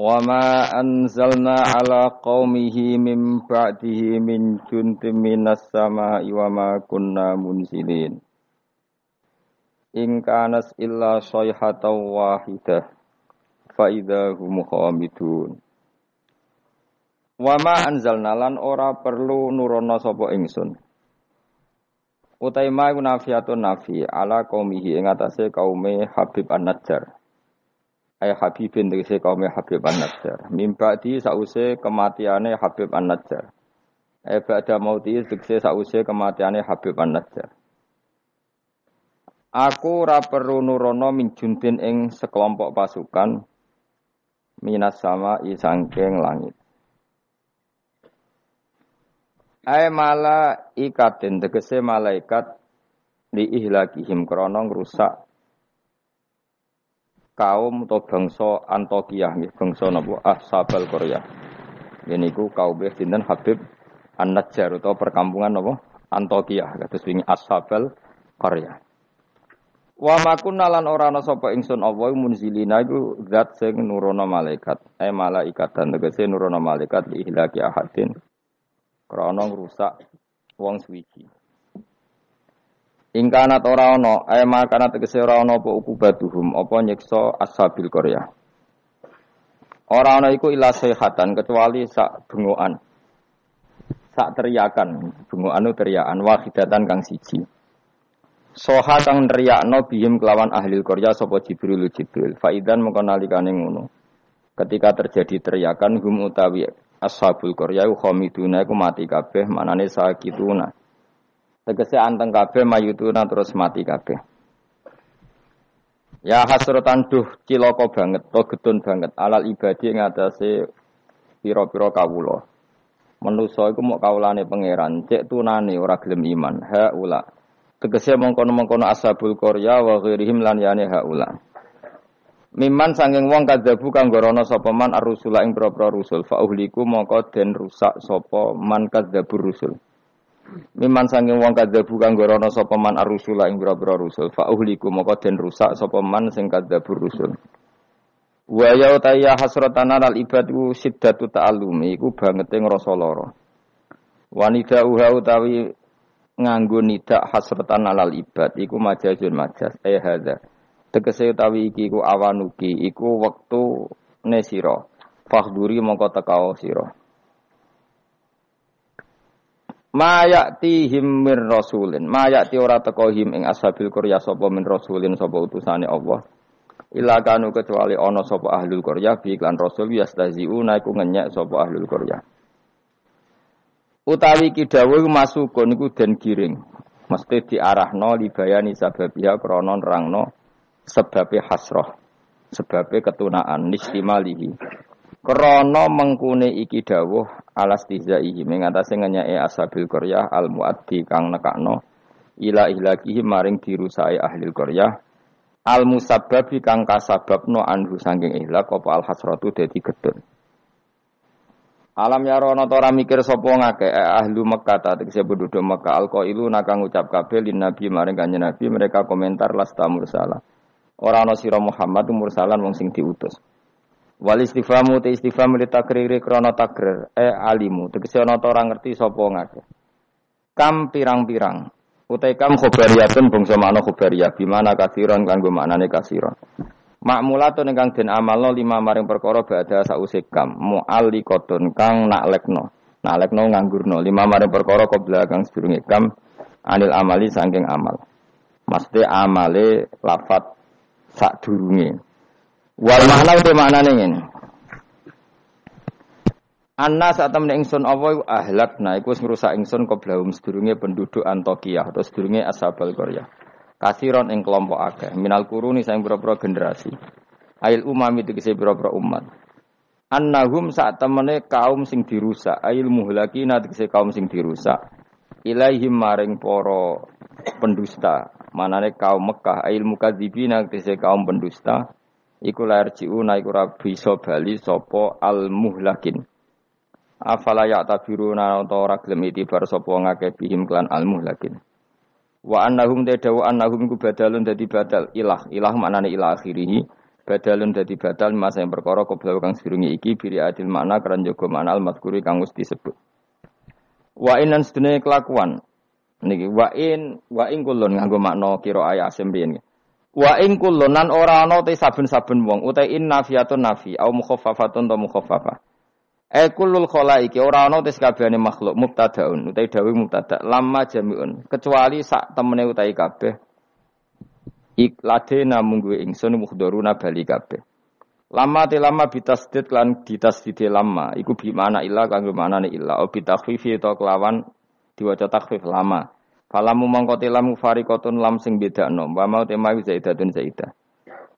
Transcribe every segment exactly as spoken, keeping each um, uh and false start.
وَمَا أَنْزَلْنَا عَلَى قَوْمِهِ مِنْ بَعْدِهِ مِنْ جُنْدٍ مِنَ السَّمَاءِ وَمَا كُنَّا مُنْزِلِينَ إِنْ كَانَتْ إِلَّا صَيْحَةً وَاحِدَةً فَإِذَا هُمْ خَامِدُونَ وَمَا أَنْزَلْنَا لَنْ أَرَى perlu nurono sapa ingsun utai ma nafiatun nafi ala qaumihi ing atase kaume Habib An-Najjar Ayah Habibin tegese kaum Habib An-Najjar. Mimba'di sause kematiane Habib An-Najjar. Ayah ba'da mauti tegese sause kematiane Habib An-Najjar. Aku ora perlu nurono min juntin ing sekelompok pasukan minas sama isangking langit. Ayah malaikatin tegese malaikat li ihlakihim krana ngrusak kaum atau bangsa Antokiyah, bangsa napa Ashabal Korea. Niku kaumbe sinten Habib An-Najjar atau perkampungan napa Antokiyah kados wingi Ashabal Korea. Wa ma kunna lan ora ana sapa ingsun Allah munzilina iku zat sing nurono malaikat. Eh malaikatan tegese nurono malaikat li ihlaki ahadin. Krana ngrusak wong suwiji. Ingkanat ora ana, ae makana tegese ora ana apa ukubatuhum, apa nyiksa Ashabil Qaryah. Ora ana iku ila sayhatan kecuali sak bengokan. Sak teriakan, bengokane teriakan wahidatan kang siji. Soha kang teriakno bihim kelawan ahli Qaryah sapa Jibril Jibril. Faidan mengko nalikane ngono. Ketika terjadi teriakan hum utawi Ashabul Qaryah khamiduna iku mati kabeh, manane sakituna. Tegese anteng kabeh mayutuna terus mati kabeh. Ya hasratan duh cilaka banget, to gedun banget alal ibadi ngatasi pira-pira kawula. Manusa iku mok kawulane pangeran, cek tunane ora gelem iman. Haula. Tegese mongkon-mongkon Ashabul Qaryah wa ghairihim lan yani haula. Miman sanging wong kadzabu kang gorono sapa man ar-rusula ing pira-pira rusul fa uhliku mongko den rusak sapa man kadzabur rusul. Miman sanging wong kadzabu kang gorono sapa man ar-rusula ing boro-boro rusul fa uhliku moko den rusak sapa man sing kadzabur rusul. Wa ya tayya hasratan al ibadu siddatu ta'allumi iku bangete ngrasa lara. Wanida uha utawi nganggo nidak hasratan al ibad iku majazun majaz eh hadza. Tegese utawi iki iku awanuki iku wektu ne sira. Fakhduri moko teka sira. Mayatihim min rasulin mayati ora teko him ing Ashabil Qaryah sapa min rasulin sapa utusane Allah illa kanu kecuali ana sapa ahlul qaryah bi iklan rasul yastahziuna iku ngenyek sapa ahlul qaryah utawi ki dawuh masukun iku den giring mesti diarahno libayani sababiha krana nerangno sebabe hasrah sebabe ketunaan nistimalihi krana mengkune iki dawuh alastizaihi mengatasi ngenyai Ashabil Qaryah al-muaddi kang nekakno ila ihlakihi maring dirusai ahlil qaryah al-musabbabi kang kasababno anhu sangking ihlak apa al-hasratu dadi gedun alam yarana tora mikir sapa ngake ahlu Mekkah ta tegese penduduk Mekkah al-qailuna kang ngucap kabeh lin nabi maring kanjeng nabi mereka komentar lasta mursala ora ana sira Muhammad mursalan wong sing diutus wal istifhamu te istifham li takriri krana takrir e alimu tegese ana ta ora ngerti sapa ngake kam pirang-pirang utai kam khobariyatun bangsa makna khobariyah bimana kasiron kanggo maknane kasiron makmulatun ingkang den amalno lima maring perkara badha sause kam mu'alliqatun kang naklekno naklekno nganggurno lima maring perkara qabla kang sedurunge kam anil amali saking amal maksude amale lafat sadurunge wal makna uti maknane ngene. Annas atamne ingsun apa ahlakna iku wis ngrusak ingsun qablahum sedurunge penduduk Antokiyah terus sedurunge Ashabul Qaryah. Kasiron ing kelompok akeh minal quruni saing pira-pira generasi. Ail umami tegese pira-pira umat. annahum sak temene kaum sing dirusak ail muhlakina tegese kaum sing dirusak ilaihim maring para pendusta manane kaum Mekah ail mukadzibina tegese kaum pendusta iku larjiu naiku ora bisa bali sapa al muhlakin afala ya tabiruna ta ora gelem itibar sapa ngake bihim kelan al muhlakin wa annahum tadawu annahum iku badalun dadi badal ilah ilah manane ila akhirih badalun dadi batal masa yang perkara kobla kang sirungi iki biri adil makna keran jaga makna al-madhkuri kang wis disebut. Wa in lan sedene kelakuan niki wa in wa ing kulun nganggo makna kira ayat sembilan. Wa in kulun lan ora ana te saben-saben wong utahe in nafiyatun nafi au mukhaffafatun ta mukhaffafah. E kullul khalaiki ora ana te sakabehane makhluk mubtadaun utahe dawuh mubtada lamma jami'un kecuali sak temene utahe kabeh ikladena mungguwe ingsun mukhdaruna bali kabeh lama te lama bitasdid lan ditasdid lama iku bi mana illa kanggo manane illa obi takhfifi ta kelawan diwaca takhfif lama falamu mongko te lam fariqatun lam sing bedakno wa mau te mawi zaidatun zaidah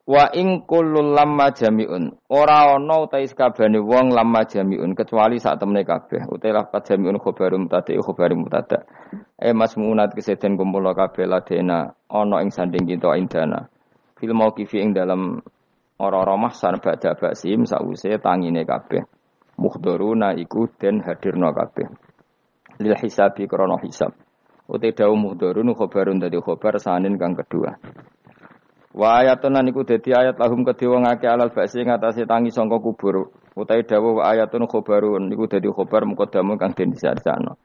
wa ing kullul lamma jamiun ora ana utahe sakabehane wong lamma jamiun kecuali sak temene kabeh utahe jamiun khobarum tadi khobarum mutada e masmuunat keseden kumpul kabeh ladena ana ing sanding kita indana fil mauqifi ing dalam ora-ora mahsan badha basim sawise tangine kabeh muhdharuna iku den hadirna kabeh lil hisabi krana hisab utahe dawu muhdharun khobarun dadi khobar sanin kang kedua wa ayatun lan iku dadi ayat lahum kedhe wong akeh alal ba'si ngatasi tangi sangka kubur utahe dawu ayatun khobarun iku dadi khobar muqaddamun kang den disarcana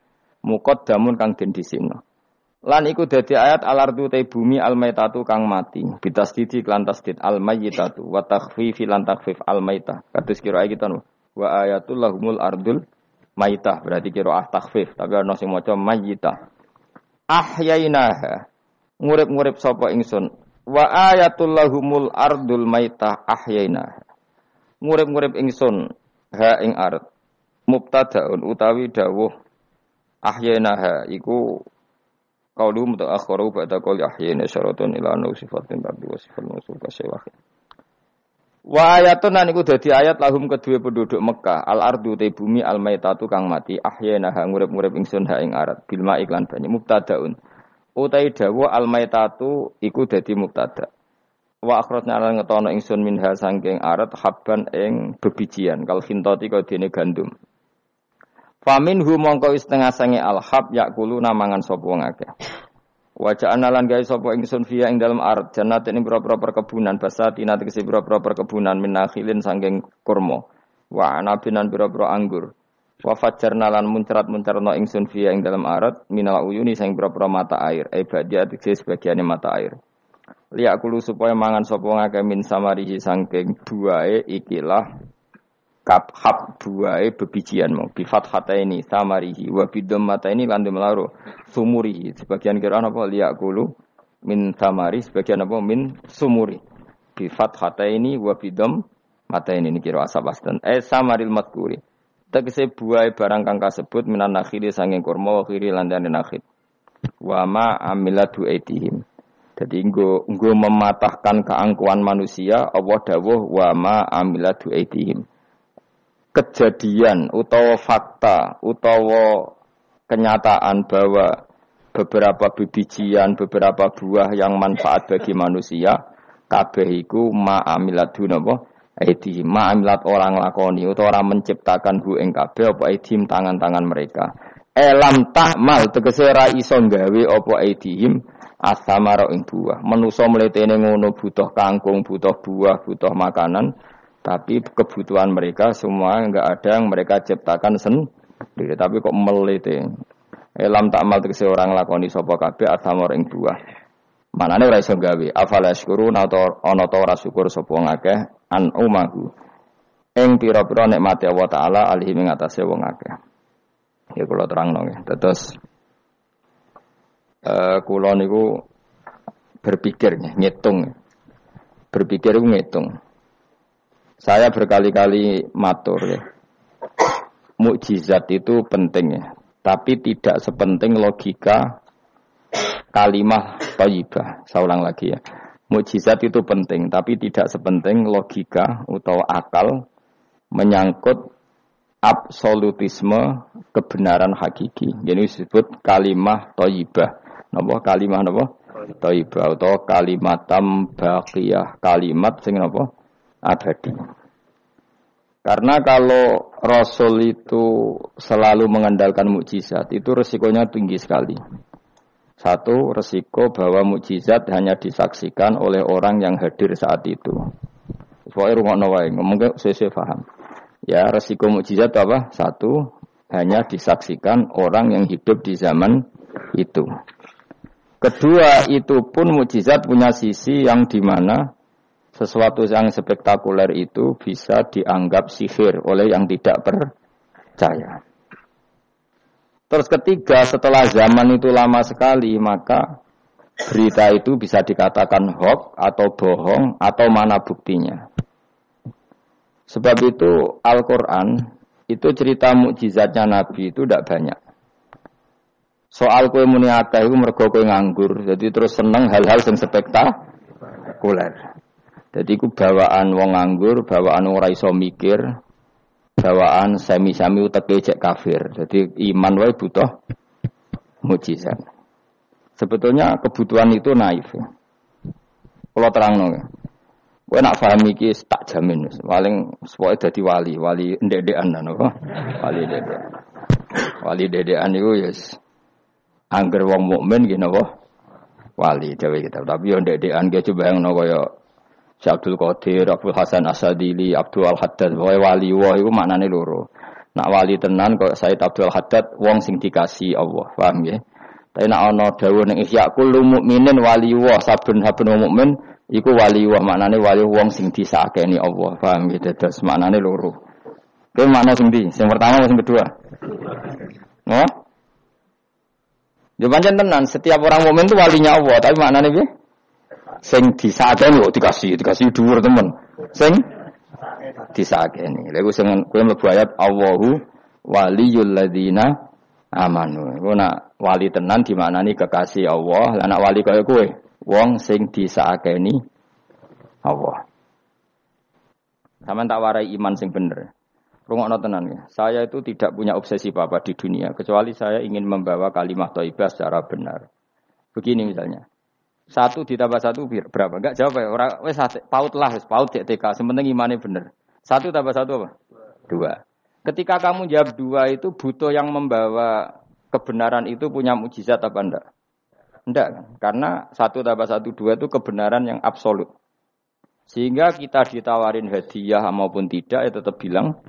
muqaddamun kang den disina lan iku dadi ayat alardu te bumi almaitatu kang mati bitasdid lan tasdid almaitatu wa takhfif lan takhfif almaitah kados kirae kita wa ayatul lahumul ardul maitah berarti kiraah takhfif tapi ana sing maca maitah ahyainaha ngurip-ngurip sapa ingsun wa ayatul lahumul ardul maitah ahyainaha ngurip-ngurip ingsun ha ing ard mubtadaun utawi dawuh ahyanaha iku kaulu mutaakhiru ba'da qauli ahyana syaratun ila nu sifatin rabbi wa sifal musul kasyawah wa ayatun niku dadi ayat lahum kedue penduduk Mekah al ardu te bumi al maitatu kang mati ahyanaha ngurip-ngurip ingsun ha ing arat bil ma iklan banyu mubtadaun utai dawu al maitatu iku dadi mubtada wa akhrajna lan ngetono ingsun minha saking arat habban ing bebijian kal khintati kadene gandum Famin hu mongko wis tengah sange alhab yakulu namangan sapa wong akeh. Waja'ana lan gawe sapa ingsun fiya ing dalem ard jannat ing pira-pira perkebunan basati nate kese pira-pira perkebunan minahilin saking kurma wa anabinan pira-pira anggur. Wa fajarna lan muncrat-muncarna ingsun fiya ing dalem ard minal uyuni saking pira-pira mata air e badiat kese sebagiane mata air. Liyakulu supaya mangan sapa wong akeh min samarihi saking buahe ikilah kap hab buahe bebijian mau bi fathata ini samarihi wa bidammata ini lan demlaro sumurihi sebagian kira apa liaqulu min samari sebagian apa min sumuri bi fathata ini wa bidammata ini kira asabastan eh samaril madkuri tegese buahe barang kang kasebut minan nakhiri sanging kurma wa khiri lan dene nakhir wa ma amilatu aitihim dadi nggo nggo mematahkan keangkuhan manusia Allah dawuh wa ma amilatu aitihim kejadian utawa fakta utawa kenyataan bahwa beberapa bibijian, beberapa buah yang manfaat bagi manusia kabeh iku ma'amiladun apa? Aidhi ma'amilat orang lakoni utawa orang menciptakan hu ing kabeh apa aidhim tangan-tangan mereka elam ta'mal tegese ra iso gawe apa aidhim asamara ing buah manusa mletene ngono butuh kangkung, butuh buah, butuh makanan tapi kebutuhan mereka semua enggak ada yang mereka ciptakan sendiri tapi kok melete elam tak mal tegese orang lakoni sapa kabeh atamor ing buah manane ora iso gawe afala syukuruna ta ana ta ora syukur sapa ngakeh an umahu ing pira-pira nikmate Allah taala alihi ing atase wong akeh iki kula terangno nggih terus eh kula niku berpikir ngitung berpikir ngitung saya berkali-kali matur ya. Mukjizat itu penting ya, tapi tidak sepenting logika kalimah thayyibah. Saya ulang lagi ya. Mukjizat itu penting, tapi tidak sepenting logika atau akal menyangkut absolutisme kebenaran hakiki. Jadi disebut kalimah thayyibah. Napa kalimah napa? Thayyibah atau kalimatam baqiyah, kalimat sing napa? Abadi. Karena kalau Rasul itu selalu mengandalkan mukjizat, itu resikonya tinggi sekali. Satu, resiko bahwa mukjizat hanya disaksikan oleh orang yang hadir saat itu. Soalnya rumakno wae, mungkin saya paham. Ya, resiko mukjizat apa? Satu, hanya disaksikan orang yang hidup di zaman itu. Kedua, itu pun mukjizat punya sisi yang di mana sesuatu yang spektakuler itu bisa dianggap sihir oleh yang tidak percaya. Terus ketiga, setelah zaman itu lama sekali, maka berita itu bisa dikatakan hoax atau bohong atau mana buktinya. Sebab itu Al-Quran, itu cerita mukjizatnya Nabi itu tidak banyak. Soal kue muni akeh itu mergo kue nganggur, jadi terus seneng hal-hal yang spektakuler. Jadi ku bawaan wong nganggur, bawaan wong ora iso mikir, bawaan semi-sami uteke cek kafir. Jadi iman wae butuh mukjizat. Sebetulnya kebutuhan itu naif. Kalau terangno. Kowe nak paham iki tak jamin wis. Paling pokoke dadi wali, wali ndek-ndekan napa? Wali ndek-ndekan. Wali ndek-ndekan iku ya angger wong mukmin nggih napa? Wali dhewe kita. Tapi yo ndek-ndekan ki coba ngono kaya Abdul Qadir, Abdul Hasan Asadili, Abdul Haddad, wae wali wae iku maknane loro. Nak wali tenan kok Said Abdul Haddad wong sing dikasih Allah, paham nggih. Tapi nak ana dawuh ning Ihya kullu mukminin wali wa saben-saben mukmin iku wali wa maknane wali wong sing disakeni Allah, paham nggih. Terus maknane loro. Kuwi makna sing ndi? Sing pertama sing kedua? Hah? Oh? Yo pancen tenan, setiap orang mukmin itu walinya Allah, tapi maknane piye? Sing disakeni kok dikasih dikasih dhuwur temen. Sing disakeni. Lha iku sing kowe mlebu ayat Allahu waliyul ladzina amanu. Iku nak wali tenan dimaknani kekasih Allah, lan nak wali kaya kowe wong sing disakeni Allah. Sampeyan tak warai iman sing bener. Rungokno tenan ya. Saya itu tidak punya obsesi apa-apa di dunia kecuali saya ingin membawa kalimah thayyibah secara benar. Begini misalnya. Satu ditambah satu berapa? Enggak jawab ya. Orang wes paut lah, wes paut cek T K. Sementing imannya bener. Satu tambah satu apa? Dua. Ketika kamu jawab dua itu butuh yang membawa kebenaran itu punya mukjizat apa enggak? Enggak kan? Karena satu tambah satu dua itu kebenaran yang absolut. Sehingga kita ditawarin hadiah maupun tidak, ya tetap bilang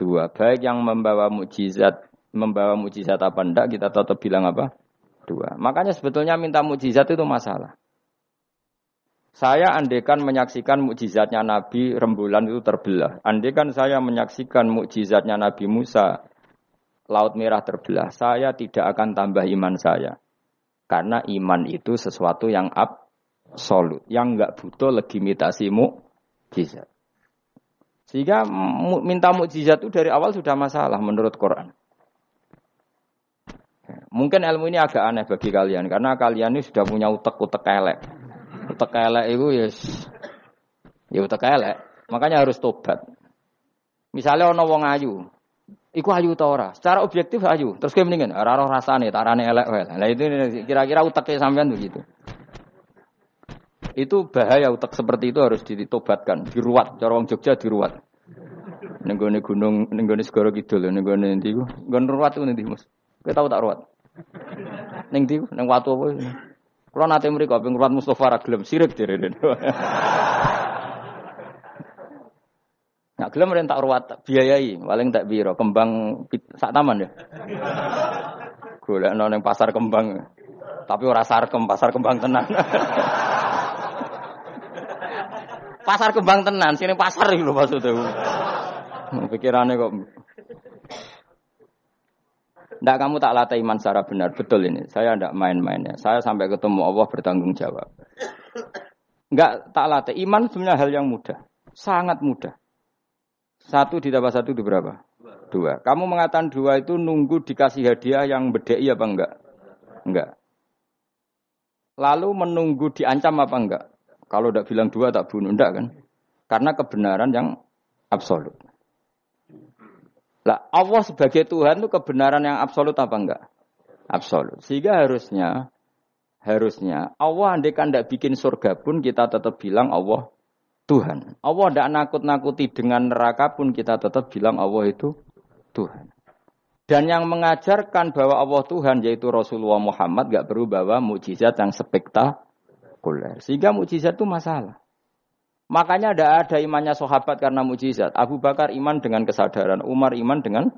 dua. Baik yang membawa mukjizat, membawa mukjizat apa enggak, kita tetap bilang apa? Dua. Makanya sebetulnya minta mukjizat itu masalah. Saya andekan menyaksikan mukjizatnya Nabi rembulan itu terbelah. Andekan saya menyaksikan mukjizatnya Nabi Musa laut merah terbelah. Saya tidak akan tambah iman saya. Karena iman itu sesuatu yang absolut, yang enggak butuh legitimasi mukjizat. Sehingga minta mukjizat itu dari awal sudah masalah menurut Quran. Mungkin ilmu ini agak aneh bagi kalian karena kalian ini sudah punya utek-utek elek. Utek elek itu yes. Ya utek elek, makanya harus tobat. Misalnya ana wong ayu. Iku ayu ta ora? Secara objektif ayu. Terus kowe mendingan ora roh rasane, tarane elek wae. Lah itu kira-kira uteke sampean begitu. Itu bahaya utek seperti itu harus ditobatkan, diruwat. Cara wong Jogja diruwat. Ning gone gunung, ning gone segara kidul, ning gone endi iku? Nggon ruwat ku endi, Mas? Kowe tau tak ruwat? Ning ndi? Ning watu apa? Kula nate mriku ping ruwat Mustofa ra gelem sirik direne. Nak gelem ren tak ruwat tak biayai, paling tak piro kembang sak taman ya. Golekno ning pasar kembang. Tapi ora sarkem pasar kembang tenan. Pasar kembang tenan, sini pasar iki lho maksudku. Pikirane kok ndak kamu tak latih iman secara benar, betul ini. Saya ndak main-mainnya. Saya sampai ketemu Allah bertanggung jawab. Enggak tak latih iman sebenarnya hal yang mudah, sangat mudah. Satu ditambah satu itu berapa? Dua. Kamu mengatakan dua itu nunggu dikasih hadiah yang bedei apa enggak? Enggak. Lalu menunggu diancam apa enggak? Kalau ndak bilang dua tak bunuh, ndak kan? Karena kebenaran yang absolut. Lah Allah sebagai Tuhan itu kebenaran yang absolut apa enggak? Absolut. Sehingga harusnya harusnya Allah andekan tidak bikin surga pun kita tetap bilang Allah Tuhan. Allah tidak nakut-nakuti dengan neraka pun kita tetap bilang Allah itu Tuhan. Dan yang mengajarkan bahwa Allah Tuhan yaitu Rasulullah Muhammad tidak perlu bawa mukjizat yang spektakuler. Sehingga mukjizat itu masalah. Makanya tidak ada imannya sahabat karena mukjizat. Abu Bakar iman dengan kesadaran. Umar iman dengan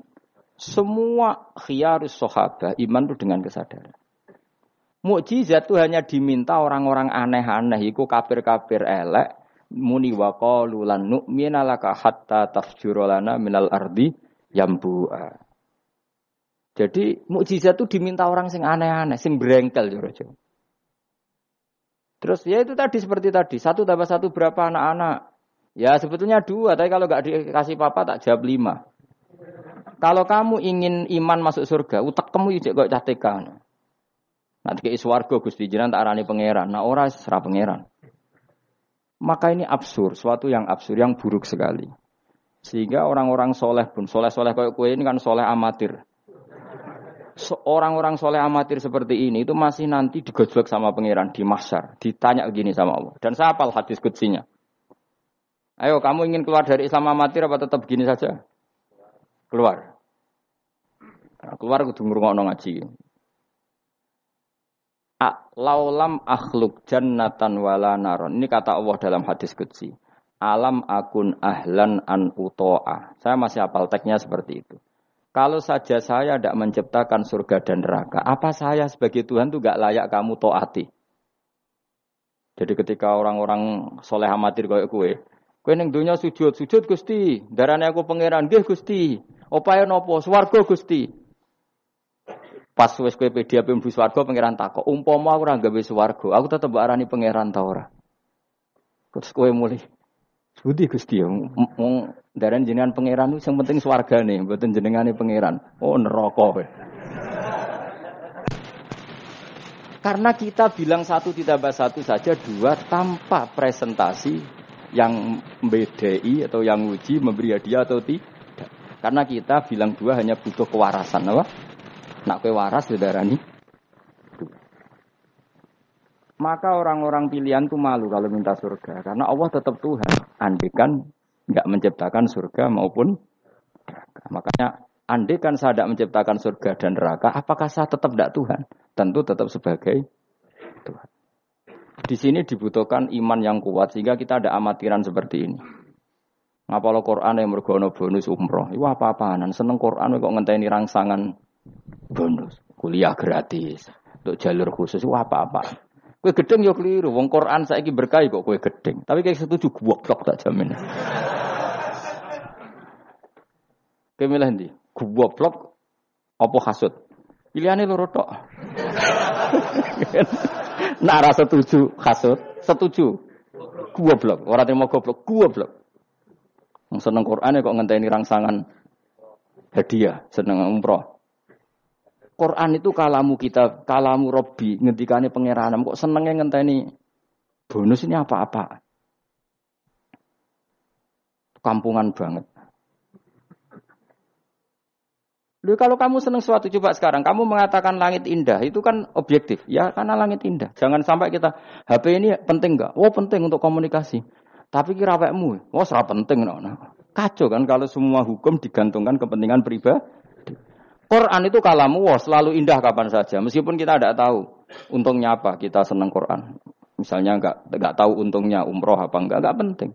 semua khiyarus sahabat. Iman itu dengan kesadaran. Mukjizat itu hanya diminta orang-orang aneh-aneh. Iku kafir-kafir elek. Muni waqalu lan nu'mina laka hatta tafjura lana minal ardi yambu'a. Jadi mukjizat itu diminta orang sing aneh-aneh, sing brengkel jero-jero. Terus ya itu tadi seperti tadi, satu tambah satu berapa anak-anak? Ya sebetulnya dua, tapi kalau enggak dikasih papa tak jawab lima. Kalau kamu ingin iman masuk surga, utek kamu ijek kok cah T K. Nanti ke swarga Gusti jenengan tak arani pangeran, nah ora sira pangeran. Maka ini absurd, suatu yang absurd, yang buruk sekali. Sehingga orang-orang soleh pun, soleh-soleh kayak kue ini kan soleh amatir. Orang-orang soleh amatir seperti ini itu masih nanti digojlek sama pangeran di mahsyar, ditanya begini sama Allah. Dan saya hafal hadis qudsinya. Ayo, kamu ingin keluar dari Islam amatir apa tetap begini saja? Keluar. Keluar kudu ngrungokno ngaji. Laulam akhluk jannatan wala naron. Ini kata Allah dalam hadis qudsi. Alam akun ahlan an utoa. Saya masih hafal teksnya seperti itu. Kalau saja saya tidak menciptakan surga dan neraka, apa saya sebagai Tuhan itu tidak layak kamu to'ati? Jadi ketika orang-orang soleh amatir kayak kue, kue ning dunya sujud, sujud Gusti, darane aku pangeran, nggih Gusti, opahe napa, swarga Gusti. Pas wis kowe P D P mlebu swarga pangeran takok, umpama aku ora gawe swarga, aku tetep mbok arani pangeran ta ora? Terus kowe mulih Budi Gusti ya, mung ndaran jenengan pangeran sing penting swargane, mboten jenengane pangeran. Oh neraka kowe. Karena kita bilang satu ditambah satu saja dua tanpa presentasi yang bedai atau yang uji memberi hadiah atau tidak. Karena kita bilang dua hanya butuh kewarasan, apa? Nak kowe waras saudaraku. Maka orang-orang pilihan itu malu kalau minta surga. Karena Allah tetap Tuhan. Andekan tidak menciptakan surga maupun neraka. Makanya andekan saya tidak menciptakan surga dan neraka, apakah saya tetap tidak Tuhan? Tentu tetap sebagai Tuhan. Di sini dibutuhkan iman yang kuat. Sehingga kita ada amatiran seperti ini. Ngapalo Quran yang mergono bonus umroh. Wah apa-apaan. Seneng Quran kok ngenteni rangsangan bonus. Kuliah gratis. Untuk jalur khusus. Wah apa-apaan. Kue gedeng yo keliru, wong Quran saiki berkah kok kue gedeng. Tapi kayak setuju goblok tak jamin. Kowe milih ndi? Goblok apa hasud? Pilihane loro tok. Nek ora setuju hasud, setuju goblok. Ora terima goblok, goblok. Wong seneng Qur'ane kok ngenteni rangsangan hadiah, seneng umroh. Quran itu kalamu kita, kalamu Robbi, ngendikane pangeranam kok senenge ngenteni bonus ini apa-apa. Kampungan banget. Loh, kalau kamu seneng sesuatu coba sekarang, kamu mengatakan langit indah, itu kan objektif. Ya, karena langit indah. Jangan sampai kita H P ini penting enggak? Oh, penting untuk komunikasi. Tapi kira awakmu, oh ora penting no. Kacau kan kalau semua hukum digantungkan kepentingan pribadi. Quran itu kalamu wah selalu indah kapan saja. Meskipun kita tidak tahu untungnya apa kita senang Quran. Misalnya enggak enggak tahu untungnya umroh apa enggak, enggak penting.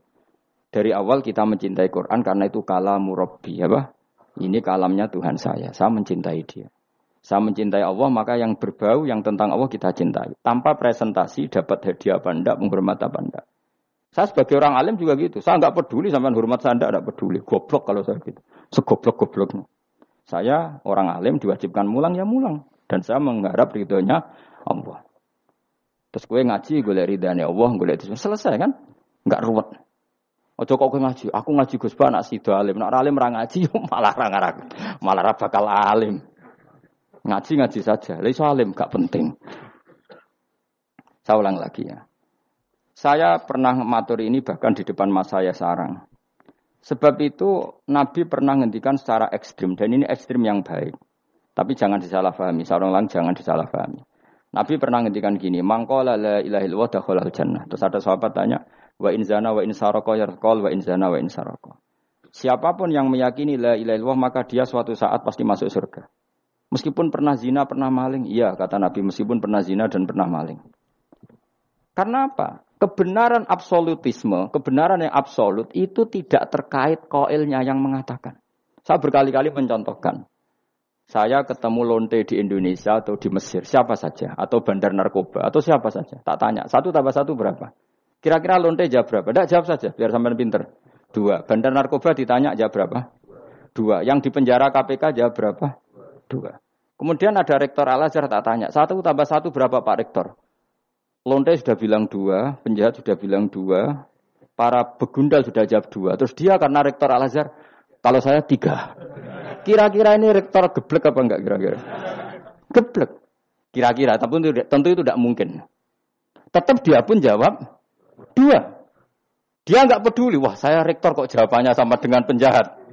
Dari awal kita mencintai Quran karena itu kalamu Rabbi, apa? Ini kalamnya Tuhan saya. Saya mencintai Dia. Saya mencintai Allah, maka yang berbau yang tentang Allah kita cintai. Tanpa presentasi dapat hadiah apa enggak, menghormat apa enggak. Saya sebagai orang alim juga gitu. Saya enggak peduli sampean hormat saya enggak, enggak peduli. Goblok kalau saya gitu. Segoblok-gobloknya. Saya orang alim diwajibkan mulang ya mulang dan saya mengharap ridhonya Allah. Terus kowe ngaji golek ridhane Allah, golek itu selesai kan? Enggak ruwet. Aja kok kowe ngaji, aku ngaji Gus Pak nak sida alim, nak ora alim ora ngaji malah ora ngarak, malah ora bakal alim. Ngaji-ngaji saja, lha iso alim gak penting. Saya ulang lagi ya. Saya pernah matur ini bahkan di depan mas saya sarang. Sebab itu Nabi pernah ngendikan secara ekstrim, dan ini ekstrim yang baik. Tapi jangan disalahfahami, seorang lain jangan disalahfahami. Nabi pernah ngendikan gini, mangqala la ilaha illallah dakhalal jannah. Terus ada sahabat tanya, wa in zana wa in saraka yarqal wa in zana wa in saraka. Siapapun yang meyakini la ilaha illallah maka dia suatu saat pasti masuk surga. Meskipun pernah zina, pernah maling. Iya, kata Nabi, meskipun pernah zina dan pernah maling. Karena apa? Kebenaran absolutisme, kebenaran yang absolut itu tidak terkait koilnya yang mengatakan. Saya berkali-kali mencontohkan. Saya ketemu lonte di Indonesia atau di Mesir, siapa saja. Atau bandar narkoba, atau siapa saja. Tak tanya, satu tambah satu berapa? Kira-kira lonte jawab berapa? Tidak, jawab saja, biar sampai pinter. Dua. Bandar narkoba ditanya jawab berapa? Dua. Yang di penjara K P K jawab berapa? Dua. Kemudian ada rektor Al-Azhar, tak tanya, satu tambah satu berapa Pak Rektor? Lonte sudah bilang dua, penjahat sudah bilang dua, para begundal sudah jawab dua. Terus dia karena rektor Al-Azhar, kalau saya tiga. Kira-kira ini rektor geblek apa enggak kira-kira? Geblek. Kira-kira, tapi tentu itu tidak mungkin. Tetap dia pun jawab dua. Dia enggak peduli, wah saya rektor kok jawabannya sama dengan penjahat.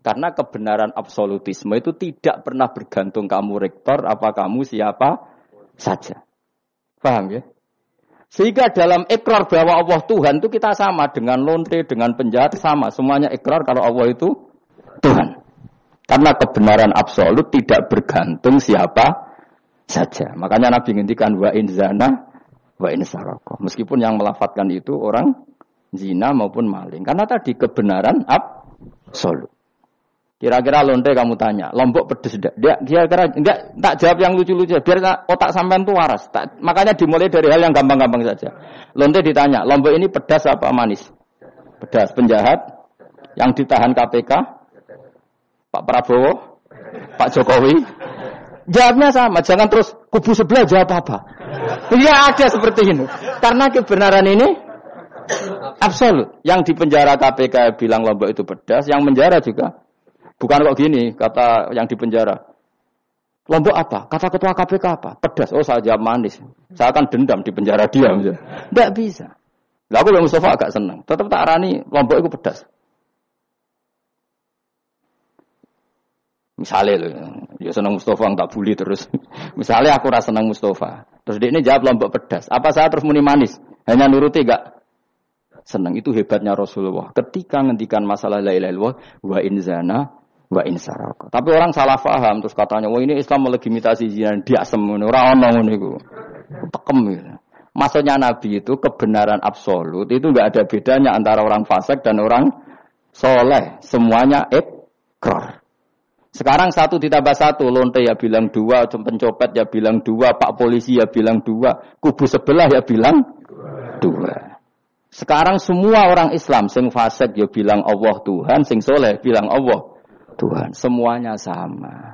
Karena kebenaran absolutisme itu tidak pernah bergantung kamu rektor, apa kamu siapa saja. Paham ya? Sehingga dalam ikrar bahwa Allah Tuhan itu kita sama dengan lonte, dengan penjahat, sama. Semuanya ikrar kalau Allah itu Tuhan. Karena kebenaran absolut tidak bergantung siapa saja. Makanya Nabi ngendikan wa in zana wa in saraka. Meskipun yang melafadzkan itu orang zina maupun maling. Karena tadi kebenaran absolut. Kira-kira lonte kamu tanya, Lombok pedes enggak? Dia kira-kira enggak, tak jawab yang lucu-lucu biar otak sampean tuh waras. Tak, makanya dimulai dari hal yang gampang-gampang saja. Lonte ditanya, Lombok ini pedas apa manis? Pedas. Penjahat yang ditahan K P K, Pak Prabowo, Pak Jokowi. Jawabnya sama, jangan terus kubu sebelah jawab apa. Iya ada seperti ini. Karena kebenaran ini absolut. Yang di penjara K P K bilang Lombok itu pedas, yang menjara juga. Bukan kok gini, kata yang di penjara. Lombok apa? Kata ketua K P K apa? Pedas. Oh, saya jawab manis. Saya akan dendam di penjara dia. Tidak bisa. Lah aku yang Mustafa agak senang. Tetap tak arani Lombok itu pedas. Misalnya loh, dia senang Mustafa tak bully terus. Misalnya aku rasa senang Mustafa. Terus dia ini jawab Lombok pedas. Apa saya terus muni manis? Hanya nuruti enggak? Senang itu hebatnya Rasulullah. Ketika ngendikan masalah la ilaha illallah wa in zana wa in saraka. Tapi orang salah paham terus katanya, "Wah, ini Islam melegitimasi zina." Dia semen ora ono ngono iku. Tekem gitu. Maksudnya Nabi itu kebenaran absolut, itu enggak ada bedanya antara orang fasik dan orang soleh. Semuanya ikrar. Sekarang satu ditambah satu, lonte ya bilang dua, pencopet ya bilang dua, pak polisi ya bilang dua, kubu sebelah ya bilang dua. Sekarang semua orang Islam, sing fasik ya bilang Allah Tuhan, sing soleh bilang Allah Tuhan. Semuanya sama.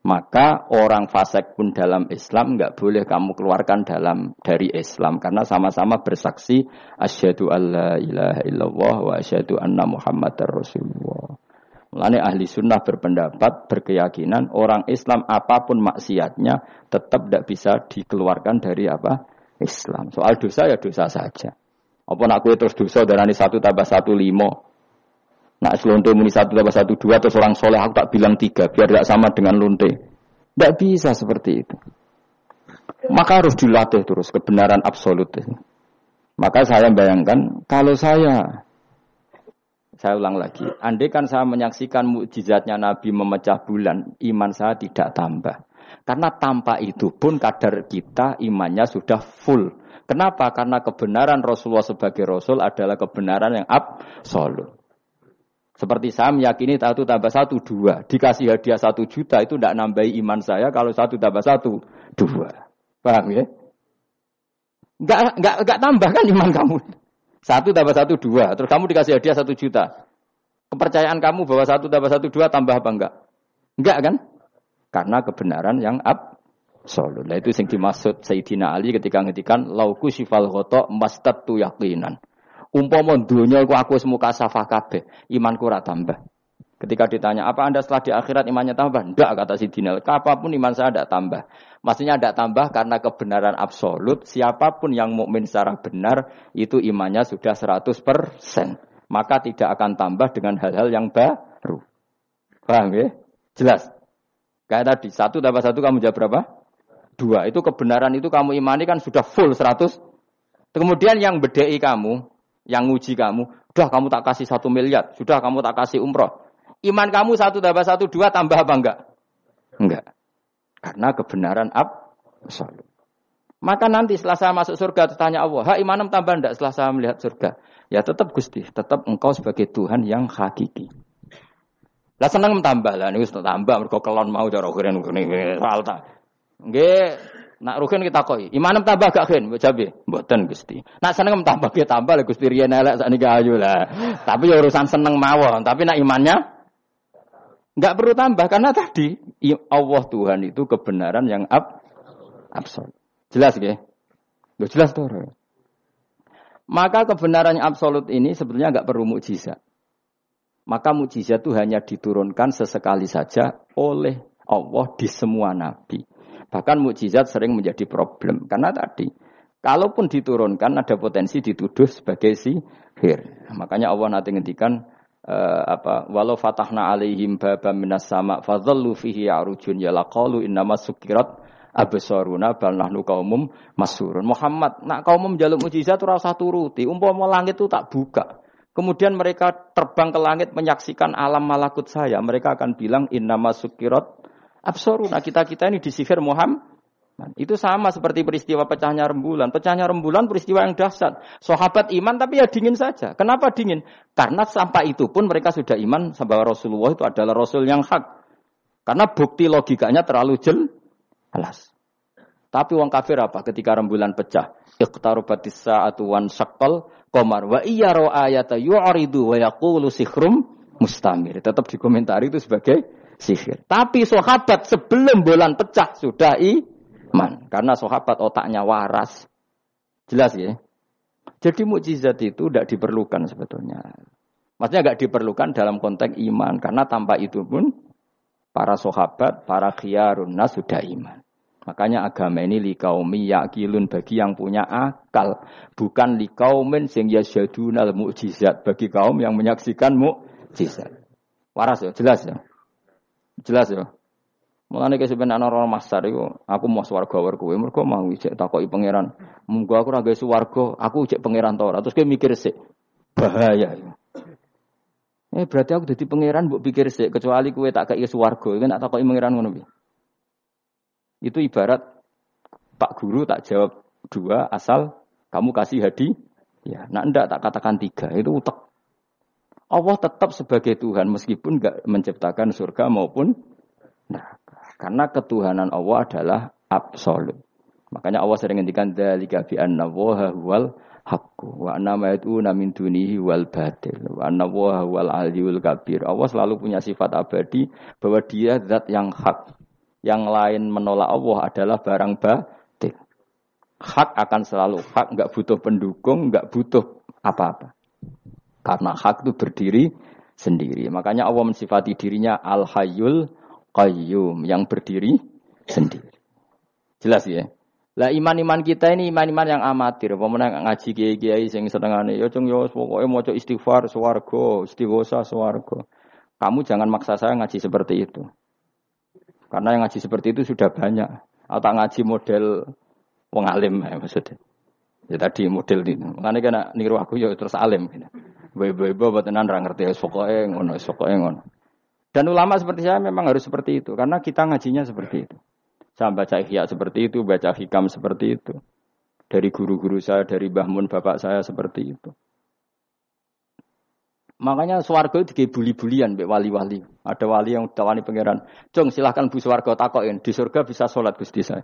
Maka orang fasik pun dalam Islam enggak boleh kamu keluarkan dalam dari Islam. Karena sama-sama bersaksi asyhadu alla ilaha illallah wa asyhadu anna muhammadar rasulullah. Mulane ahli sunnah berpendapat, berkeyakinan orang Islam apapun maksiatnya tetap tidak bisa dikeluarkan dari apa? Islam. Soal dosa ya dosa saja. Apa nak kue terus dosa darani satu tambah satu limo. Nak selonte muni satu tambah satu dua terus orang soleh aku tak bilang tiga biar tidak sama dengan lonte. Tidak bisa seperti itu. Maka harus dilatih terus kebenaran absolut. Maka saya bayangkan kalau saya, saya ulang lagi, andai kan saya menyaksikan mukjizatnya Nabi memecah bulan, iman saya tidak tambah. Karena tanpa itu pun kadar kita imannya sudah full. Kenapa? Karena kebenaran Rasulullah sebagai Rasul adalah kebenaran yang absolut. Seperti saya meyakini satu tambah satu dua. Dikasih hadiah satu juta itu tidak nambahi iman saya kalau satu tambah satu dua. Paham ya? Enggak, enggak, enggak tambah kan iman kamu. Satu tambah satu dua. Terus kamu dikasih hadiah satu juta. Kepercayaan kamu bahwa satu tambah satu dua tambah apa enggak? Enggak kan? Karena kebenaran yang absolut. Absolut. Nah, itu yang dimaksud Sayyidina Ali ketika ngetikan lauku syifal ghoto mastatu yakinan. Umpama dunia aku aku semua kasafah kabeh, imanku ora tambah. Ketika ditanya, apa Anda setelah di akhirat imannya tambah? Ndak, kata Sayyidina Ali. Apapun iman saya ndak tambah. Maksudnya ndak tambah karena kebenaran absolut. Siapapun yang mukmin secara benar itu imannya sudah seratus persen. maka tidak akan tambah dengan hal-hal yang baru. Paham ya? Jelas. Kayak tadi, satu tambah satu kamu jawab berapa? Dua. Itu kebenaran itu kamu imani kan sudah full seratus. Kemudian yang bedai kamu, yang nguji kamu, sudah kamu tak kasih satu miliar, sudah kamu tak kasih umroh. Iman kamu satu tambah satu, dua tambah apa enggak? Enggak. Karena kebenaran absolut. Maka nanti setelah saya masuk surga tertanya Allah, ha imanam tambah enggak setelah saya melihat surga? Ya tetap Gusti, tetap engkau sebagai Tuhan yang hakiki. Lah seneng tambah lah niku tambah mergo kelon mau cara keren ngene salta. Nggih. Nak rugen kita koi. Imanam tambah gak gen, mbok jabe. Mboten Gusti. Nak seneng tambah ge tambah lho Gusti riyen elek sakniki ayu lah. Tapi ya urusan seneng mawon, tapi nak imannya enggak perlu tambah karena tadi Allah Tuhan itu kebenaran yang ab absolut. Jelas nggih? Lho jelas to. Maka kebenaran yang absolut ini sebetulnya enggak perlu mukjizat. Maka mukjizat itu hanya diturunkan sesekali saja oleh Allah di semua nabi. Bahkan mukjizat sering menjadi problem. Karena tadi, kalaupun diturunkan ada potensi dituduh sebagai sihir. Makanya Allah nanti ngendikan uh, apa? Walau fatahna alaihim baba minas sama fadhallu fihi arujun yalaqalu innama sukirat absaruna bal nahnu qaumum masurun. Muhammad, nak kaum menjaluk mukjizat ora usah turuti. Umpama langit itu tak buka. Kemudian mereka terbang ke langit menyaksikan alam malakut saya. Mereka akan bilang innama sukirat absoruna, kita-kita ini disihir Muhammad. Itu sama seperti peristiwa pecahnya rembulan. Pecahnya rembulan peristiwa yang dahsyat. Sahabat iman tapi ya dingin saja. Kenapa dingin? Karena sampai itu pun mereka sudah iman bahwa Rasulullah itu adalah Rasul yang hak. Karena bukti logikanya terlalu jelas. Tapi wong kafir apa ketika rembulan pecah? Iqtarabatis sa'atu wan syaqqal qamar wa iyyara ayata yu'ridu wa yaqulu sihrum mustamir. Tetap dikomentari itu sebagai sihir. Tapi sahabat sebelum bulan pecah sudah iman. Karena sahabat otaknya waras. Jelas ya? Jadi mukjizat itu tidak diperlukan sebetulnya. Maksudnya tidak diperlukan dalam konteks iman. Karena tanpa itu pun para sahabat, para khiyarunna sudah iman. Makanya agama ini liqaumi yaqilun bagi yang punya akal. Bukan liqaumin sing yasyadunal mukjizat. Bagi kaum yang menyaksikan mukjizat. Waras ya? Jelas ya? Jelas ya. Mulane iki sebenarnya ana orang masar iku, aku mau swarga wer kowe, mergo mau ijek takoki pangeran. Munggo aku ora gawe swarga, aku ijek pangeran ta ora. Terus kowe mikir sik. Bahaya iku. Eh berarti aku dadi pangeran mbok pikir sik, kecuali kowe tak kei swarga, kowe nak takoki pangeran ngono piye? Itu ibarat Pak Guru tak jawab dua asal kamu kasih hadiah. Ya, nak ndak tak katakan tiga, itu utek. Allah tetap sebagai Tuhan meskipun enggak menciptakan surga maupun neraka. Karena ketuhanan Allah adalah absolut. Makanya Allah sering ngendikan dzalika bi anna Allaha huwal haqqu wa anna ma yad'una min dunihi wal batil wa anna Allaha huwal aliyul kabir. Allah selalu punya sifat abadi bahwa dia zat yang hak. Yang lain menolak Allah adalah barang batil. Hak akan selalu hak, enggak butuh pendukung, enggak butuh apa-apa. Karena hak itu berdiri sendiri. Makanya Allah mensifati dirinya Al-Hayyul Qayyum. Yang berdiri sendiri. Jelas ya? Lah iman-iman kita ini iman-iman yang amatir. Pemenang ngaji kiai-kiai yang setengahnya. Ya cung ya pokoknya mau istighfar suwargo. Istighosa suwargo. Kamu jangan maksa saya ngaji seperti itu. Karena yang ngaji seperti itu sudah banyak. Atau ngaji model wong alim ya, maksudnya. Ya tadi model ini. Makanya kena niru aku ya terus alim. Gitu. Bebo-bebo betenan ra ngerti wis pokoke ngono, wis pokoke ngono. Dan ulama seperti saya memang harus seperti itu karena kita ngajinya seperti itu. Saya baca Ihya seperti itu, baca hikam seperti itu. Dari guru-guru saya, dari Mbah Mun bapak saya seperti itu. Makanya swarga itu dikei buli-bulian mbek wali-wali. Ada wali yang ditawani pangeran, "Cung, silahkan Bu swarga takokin, di surga bisa salat Gusti saya."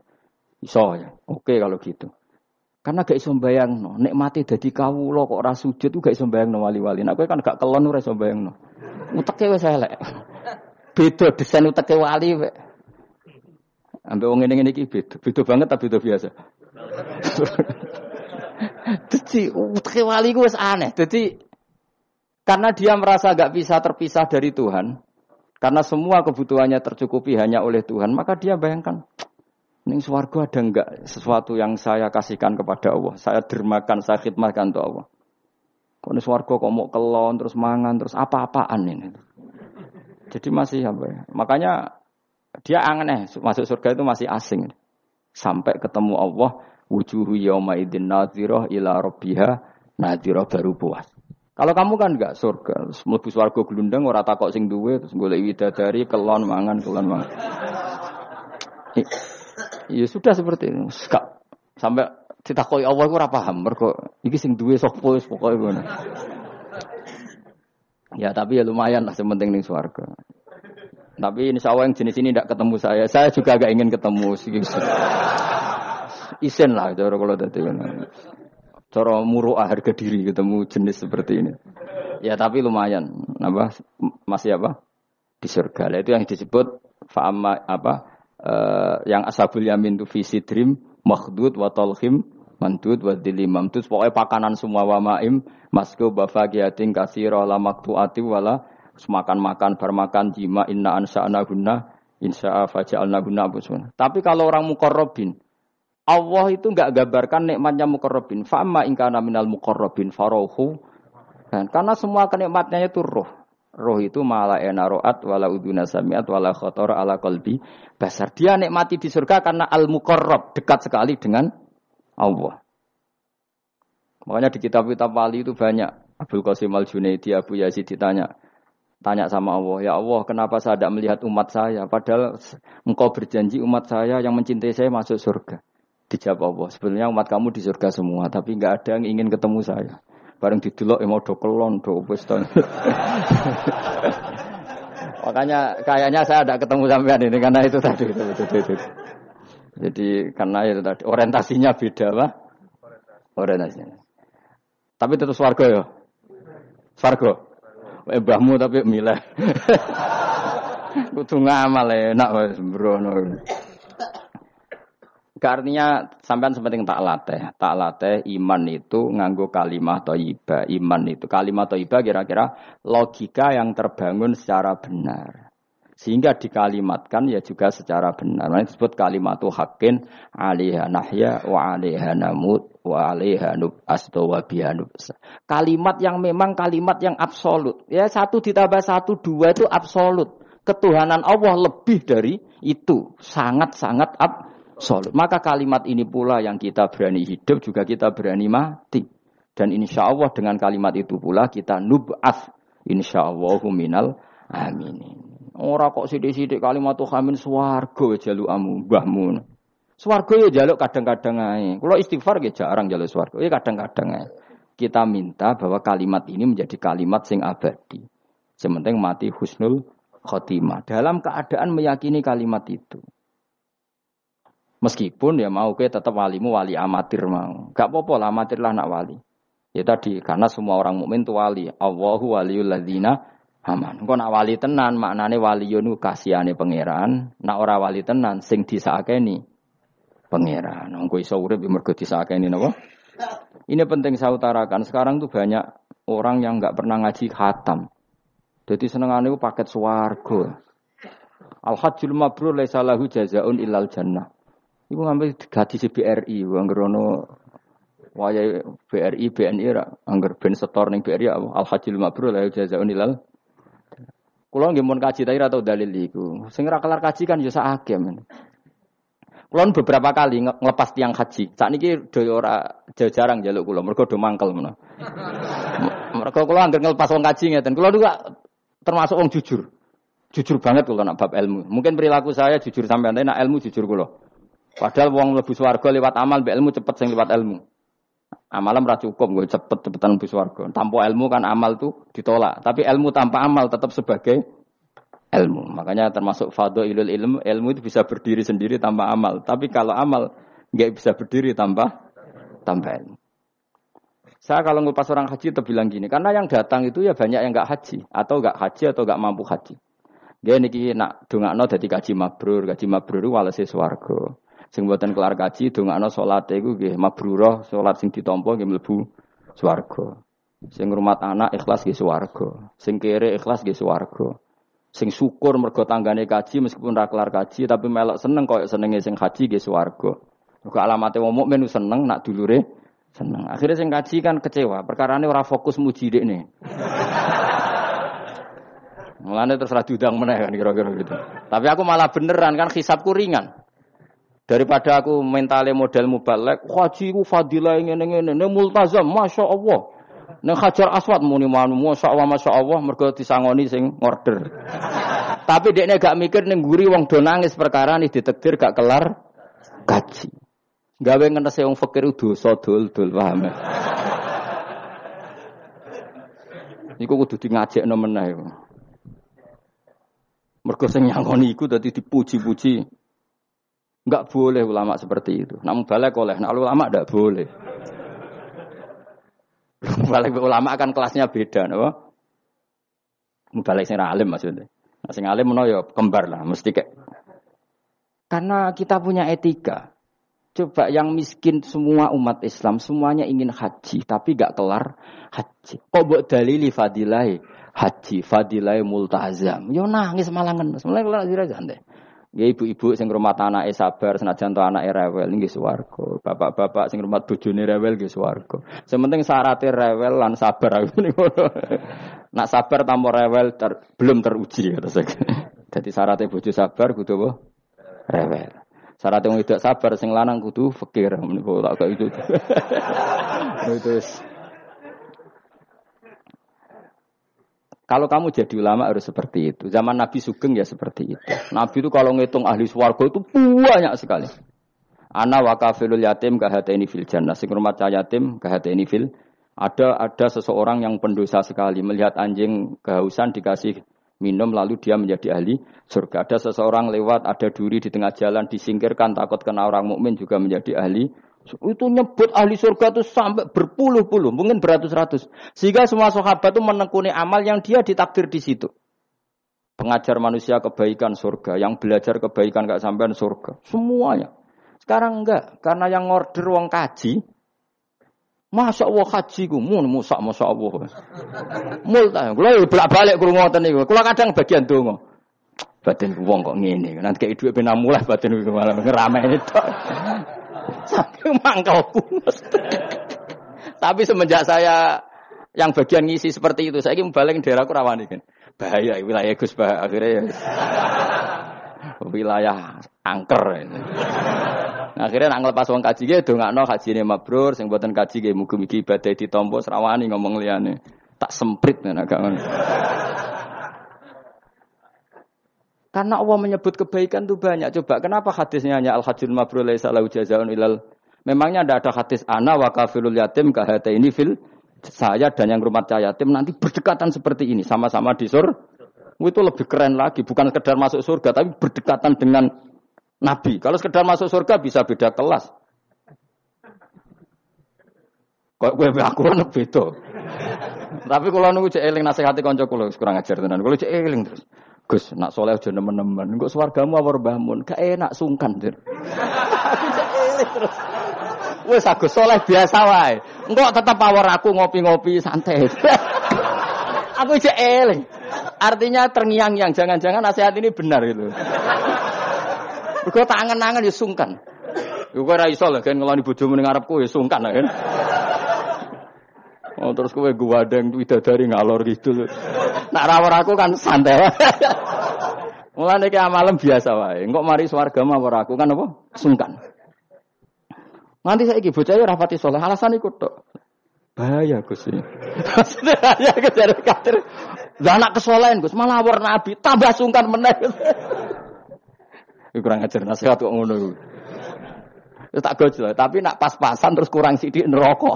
Iso ya. Oke kalau gitu. Karena gak iso mbayangno, nikmate dadi kawula kok ora sujud ku gak iso mbayangno wali-wali. Nek kowe kan gak kelon ora iso mbayangno. Uteke wis elek. Beda desain uteke wali kok. Ambek wong ngene-ngene iki beda. Beda banget tapi beda biasa. Dadi uteke wali ku wis aneh. Dadi karena dia merasa gak bisa terpisah dari Tuhan, karena semua kebutuhannya tercukupi hanya oleh Tuhan, maka dia bayangkan ning swarga ada enggak sesuatu yang saya kasihkan kepada Allah? Saya dermakan, saya khidmatkan untuk Allah. Kok nih swargo kok mau kelon terus mangan terus apa-apaan ini. Jadi masih apa ya? Makanya dia aneh masuk surga itu masih asing. Sampai ketemu Allah, wujuhu yauma idzin nadhirah ila rabbiha nadhirah baru puas. Kalau kamu kan enggak surga, mlebu swarga glundeng ora takok sing duwe terus golek widadari kelon mangan kelon mangan. Ya sudah seperti itu. Gak, sampai ditakoki Allah iku ora paham mergo iki sing duwe sapa wis pokoke ngono. Ya tapi ya lumayan lah sing penting ning swarga. Tapi insyaallah yang jenis ini ndak ketemu saya. Saya juga enggak ingin ketemu isin lah cara kalau dadi ngono. Cara muru'ah harga diri ketemu jenis seperti ini. Ya tapi lumayan. Apa? Masih apa? Di surga. Lah itu yang disebut fa'ama apa? Uh, yang ashabul yamin tu visi dream makhdud wa talhim mandud wa dhilli mamdud. Pokoknya pakanan semua wa ma'im masku bafaqiyatin katsira la maqtu'ati wala makan-makan bermakan jima inna ansa'na gunna insya'a faja'alna gunna busuna. Tapi kalau orang muqarrabin Allah itu enggak gambarkan nikmatnya muqarrabin. Fa'amma ingkana minal muqarrabin farohu. Dan karena semua kenikmatnya itu roh. Roh itu ma'ala enaro'at wala uduna sami'at wala khotor ala kolbi basar. Dia nikmati di surga karena al-muqarrab. Dekat sekali dengan Allah. Makanya di kitab-kitab wali itu banyak. Abul Qasim al-Junaidi, Abu Yazid ditanya. Tanya sama Allah. Ya Allah, kenapa saya tidak melihat umat saya? Padahal engkau berjanji umat saya yang mencintai saya masuk surga. Dijawab Allah, sebenarnya umat kamu di surga semua, tapi enggak ada yang ingin ketemu saya. Bareng didelok ya mau do kelon, do wis to. Makanya kayaknya saya enggak ketemu sampean ini karena itu tadi itu, itu, itu, itu. Jadi karena itu tadi orientasinya beda, Pak. Orientasinya. Tapi tetap swarga ya. Swarga. Eh mbahmu tapi milih. Kudu ngamal enak wis sembrono. Artinya sampean sepenting tak latih. Tak latih iman itu nganggo kalimah thayyibah. Iman itu kalimah thayyibah kira-kira logika yang terbangun secara benar. Sehingga dikalimatkan ya juga secara benar. Nah, disebut kalimatu haqqin 'alaiha nahya wa 'alaiha namut wa 'alaiha nub'ats wa biha nub'ats. Kalimat yang memang kalimat yang absolut. Ya satu ditambah satu dua itu absolut. Ketuhanan Allah lebih dari itu. Sangat-sangat absolut. Solid. Maka kalimat ini pula yang kita berani hidup juga kita berani mati. Dan insya Allah dengan kalimat itu pula kita nub'ats insya Allahu minal aminin. Ora kok sithik-sithik kalimat tuhamin swarga jaluk amu Mbah Mun. Swarga ya jaluk kadang-kadang ae. Kula istighfar ya jarang jaluk swarga. Ya kadang-kadang ae. Kita minta bahwa kalimat ini menjadi kalimat sing abadi. Sementing mati husnul khotimah dalam keadaan meyakini kalimat itu. Meskipun ya mau ke tetap walimu wali amatir mau. Gak apa-apa lah amatirlah nak wali. Ya tadi karena semua orang mukmin tu wali. Allahu waliyul ladzina amanu. Engko nak wali tenan maknane waliyun kasihane pangeran. Nak ora wali tenan sing disakeni pangeran. Engko iso urip mergo disakeni napa? Ini penting saya utarakan. Sekarang tuh banyak orang yang enggak pernah ngaji khatam. Dadi senengane ku paket swarga. Al-hajjul mabrur laisa lahu jazaa'un illal jannah. Ibu ngambil gaji B R I, anggerono waya B R I, B N I, angger ben setor ning B R I Al Hajjil Mabrur la jazaa'un ilal. Kulo nggih mun kaji ta ora tau dalil iku. Sing ora kelar kaji kan yo sak akeh men. Kulo beberapa kali nglepas tiang haji. Sakniki do ora jarang njaluk kulo, mergo do mangkel men. Mergo kulo angger nglepas wong kaji ngeten. Kulo juga termasuk wong jujur. Jujur banget kulo nak bab ilmu. Mungkin perilaku saya jujur sampean nek ilmu jujur kulo. Padahal wong mlebu swarga lewat amal mbek ilmu cepet sing lewat ilmu. Amalan ora cukup nggo cepet-cepetan mlebu swarga. Tanpa ilmu kan amal tuh ditolak, tapi ilmu tanpa amal tetap sebagai ilmu. Makanya termasuk fadhailul ilm, ilmu itu bisa berdiri sendiri tanpa amal, tapi kalau amal enggak bisa berdiri tanpa tanpa ilmu. Saya kalau ngelepas orang haji tetap bilang gini, karena yang datang itu ya banyak yang enggak haji atau enggak haji atau enggak mampu haji. Nggih niki nak dongakno dadi kaji mabrur, kaji mabrur walese swarga. Sing mboten kelar kaji dongakno salate iku nggih mabrurah, salat sing ditampa nggih mlebu swarga. Sing ngrumat anak ikhlas nggih swarga. Sing kere ikhlas nggih swarga. Sing syukur mergo tanggane kaji meskipun ora kelar kaji tapi melok seneng koyo senenge sing haji nggih swarga. Mergo alamate wong mukmin seneng nak dulure Senang. Akhirnya sing kaji kan kecewa, perkarane ora fokus muji dekne. Mulane terus ra diundang meneh kan kira-kira gitu. Tapi aku malah beneran kan hisabku ringan. Daripada aku mentale model mubalek, kaji ku fadilah ngene-ngene, ne multazam, masyaallah. Nang Hajar Aswad muni masyaallah masyaallah mergo disangoni sing order. Tapi dekne gak mikir ning nguri wong do nangis perkara nih ditegir gak kelar kaji. Gawe ngenes wong fakir dosa dol-dol paham. Niku kudu di ngajekno meneh. Mergo sing nyangoni iku dadi dipuji-puji. Enggak boleh ulama seperti itu. Nek mubalek oleh, nek ulama ndak boleh. Mubalek ulama kan kelasnya beda napa? Mubalek sing ra alim maksudnya. Nek sing alim menawa ya kembar lah mesti kek. Karena kita punya etika. Coba yang miskin semua umat Islam, semuanya ingin haji, tapi gak kelar haji. Kok buat dalili fadilai haji, fadilai multazam. Ya nangis malah ngenes, malah kelar dirajante. Ya ibu-ibu sing rumah anake sabar senajan to anake rewel nggih swarga. Bapak-bapak sing rumah bojone rewel nggih swarga. Sing penting syaraté rewel lan sabar aku ngono. Nak sabar tanpa rewel ter, belum teruji kata saya. Dadi syaraté bojo sabar kudu apa? Rewel. Syarat yang tidak sabar, sing lanang kudu fakir. Menikah tak kayak itu. Terus, kalau kamu jadi ulama harus seperti itu. Zaman Nabi Sugeng ya seperti itu. Nabi itu kalau ngitung ahli swarga itu banyak sekali. Ana wakafilul yatim kahateni fil jannah. Sing rumah yatim kahateni fil. Ada ada seseorang yang pendosa sekali melihat anjing kehausan dikasih minum lalu dia menjadi ahli surga. Ada seseorang lewat, ada duri di tengah jalan disingkirkan takut kena orang mukmin juga menjadi ahli. Itu nyebut ahli surga itu sampai berpuluh-puluh, mungkin beratus-ratus. Sehingga semua sahabat itu menekuni amal yang dia ditakdir di situ. Pengajar manusia kebaikan surga, yang belajar kebaikan gak sampean surga. Semuanya. Sekarang enggak, karena yang order wong kaji. Masa Allah haji ku, mun musak masa Allah. Multa, kalau balik-balik kurung ngoten niku. Kalau kadang bagian donga. Batin wong kok ngene. Nanti kayak duit ben mulai batin ku malah ngeramai itu. Saking mangkel punas. Tapi semenjak saya yang bagian ngisi seperti itu, saya iki balik daerahku rawan iki. Bahaya wilayah Gus Bah akhirnya. Wilayah angker ini. Nah, akhirnya nak ngelepas wong kaji ge dongakno hajine mabrur sing mboten kaji ge mugi-mugi ibadah ditampa srawani ngomong liyane tak semprit nek gak ngono. Karena Allah menyebut kebaikan itu banyak. Coba kenapa hadisnya hanya al-hajjul mabrur laisa lahu jazaa'un ilal. Memangnya ada ada hadis ana wa kafilul yatim ka hata ini fil saya dan yang rumah yatim nanti berdekatan seperti ini sama-sama di surga. Itu lebih keren lagi, bukan sekedar masuk surga tapi berdekatan dengan Nabi, kalau sekedar masuk surga bisa beda kelas. Kok gue aku ono beda. Tapi kula niku jek eling nasihati kanca kula kurang ajar tenan. Kula jek eling terus. Gus, nak soleh aja nemen-nemen. Engko swargamu apa Mbah Mun? Gak enak sungkan, Dir. Aku jek eling terus. Wis Agus soleh biasa wae. Engko tetep awor aku ngopi-ngopi santai. Aku jek eling. Artinya terngiang-ngiang, jangan-jangan nasihat ini benar gitu. Kau tak angen-angen ya sungkan. Kau ora iso lho kan ngeloni bojomu ning ngarepku ya sungkan kan. Oh terus kowe guwadeng widadari ngalor kidul. Nak rawor aku kan santai. Mulane iki amalem biasa wae. Engko mari swarga mawar aku kan apa? Sungkan. Nganti saiki bocah ya ora pati saleh. Alasane iku tok. Bahaya Gus. Ya kejar kater. Lah anak kesolehan Gus malah awor Nabi tambah sungkan meneh. Kurang ajar nasihat kok ngono iku. Wis tak gojol, tapi nak pas-pasan terus kurang sithik neraka.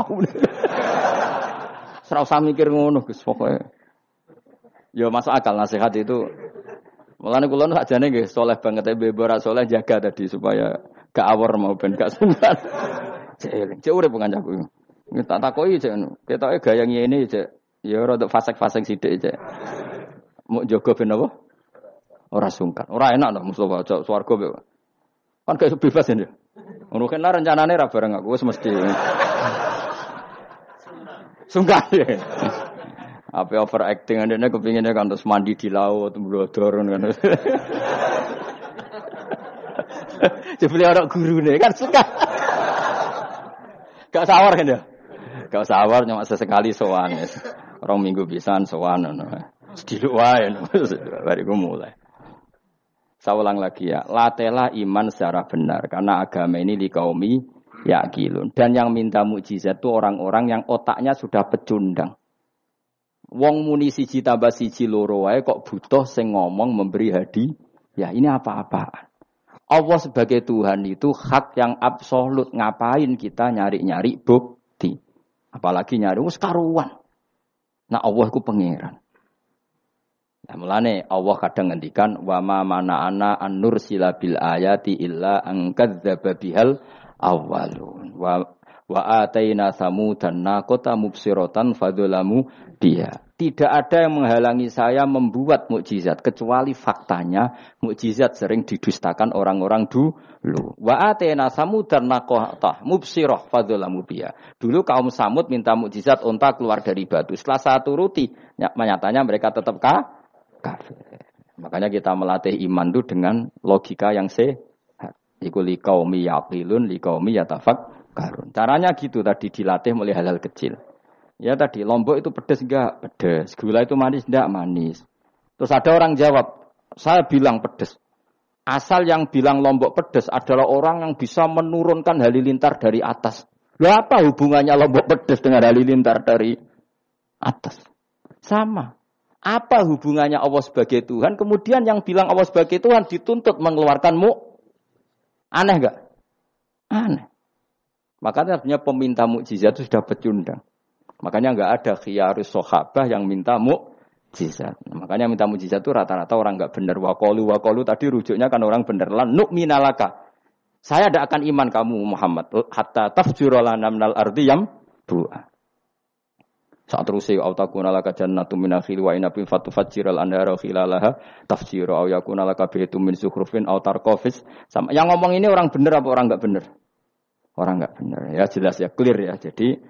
Ora usah mikir ngono Gus, pokoke. Ya masuk akal nasihat itu. Mulane kula sakjane nggih saleh banget e mbek ora saleh jaga tadi supaya gak awor mau ben gak sungkan. Cek cek urip kancaku. Nggih tak takoki cek ngono. Ketoke gaya ngene cek. Ya ora untuk fasek-fasek sithik cek. Muk jaga ben apa? Orang sungkan, orang enak lah Mustafa jauh swargo bebas, kan kayak bebas ini. Mungkin lah rencananya raba bareng aku semesti sungkan ya. Apa overacting anda ni kepinginnya kan terus mandi di laut, blodor kan. Jadi orang guru ni kan suka, gak sawar kan dia. Gak usah awar, cuma sesekali soan. Orang minggu pisan soan. Sediluk wae. Bariku mulai. Saya ulang lagi ya. Latelah iman secara benar. Karena agama ini dikaumi yakilun. Dan yang minta mukjizat itu orang-orang yang otaknya sudah pecundang. Wong muni siji tambah siji loro wae kok butuh sing ngomong memberi hadiah. Ya ini apa-apaan. Allah sebagai Tuhan itu hak yang absolut. Ngapain kita nyari-nyari bukti? Apalagi nyari wis karuan. Nah Allah itu pangeran. Ya mulane Allah kadang ngendikan wa ma mana'ana an nursila bil ayati illa an kadzdzaba bihal awwalun wa wa ataina samudan naqata mubsiratan fadzalamu biha. Tidak ada yang menghalangi saya membuat mukjizat kecuali faktanya mukjizat sering didustakan orang-orang dulu. Wa ataina samudan naqata mubsirah fadzalamu biha. Dulu kaum Samud minta mukjizat unta keluar dari batu. Setelah saya turuti, nyatanya mereka tetap kah? Kafir. Makanya kita melatih iman itu dengan logika yang sehat. Iku liqaumi yaqilun liqaumi yatafakkarun. Caranya gitu tadi dilatih mulai hal-hal kecil. Ya tadi lombok itu pedes enggak? Pedes. Gula itu manis enggak? Manis. Terus ada orang jawab, saya bilang pedes. Asal yang bilang lombok pedes adalah orang yang bisa menurunkan halilintar dari atas. Lah apa hubungannya lombok pedes dengan halilintar dari atas? Sama. Apa hubungannya Allah sebagai Tuhan? Kemudian yang bilang Allah sebagai Tuhan dituntut mengeluarkan mu. Aneh enggak? Aneh. Makanya artinya peminta mukjizat itu sudah pecundang. Makanya enggak ada khiyarus sahabah yang minta mukjizat. Makanya minta mukjizat itu rata-rata orang enggak benar. Waqalu waqalu tadi rujuknya kan orang benar. Lan nu'mina laka. Saya tidak akan iman kamu Muhammad hatta tafjura lana minal ardi yambu'a. Saat terus ya autakuna laka jannatu min akhil wa inabin fatufajjiral anhara khilalaha tafsiru aw yakuna laka bitu min sukhrufin aw tarqafis. Sama yang ngomong ini orang benar apa orang enggak benar? Orang enggak benar. Ya jelas ya clear ya. Jadi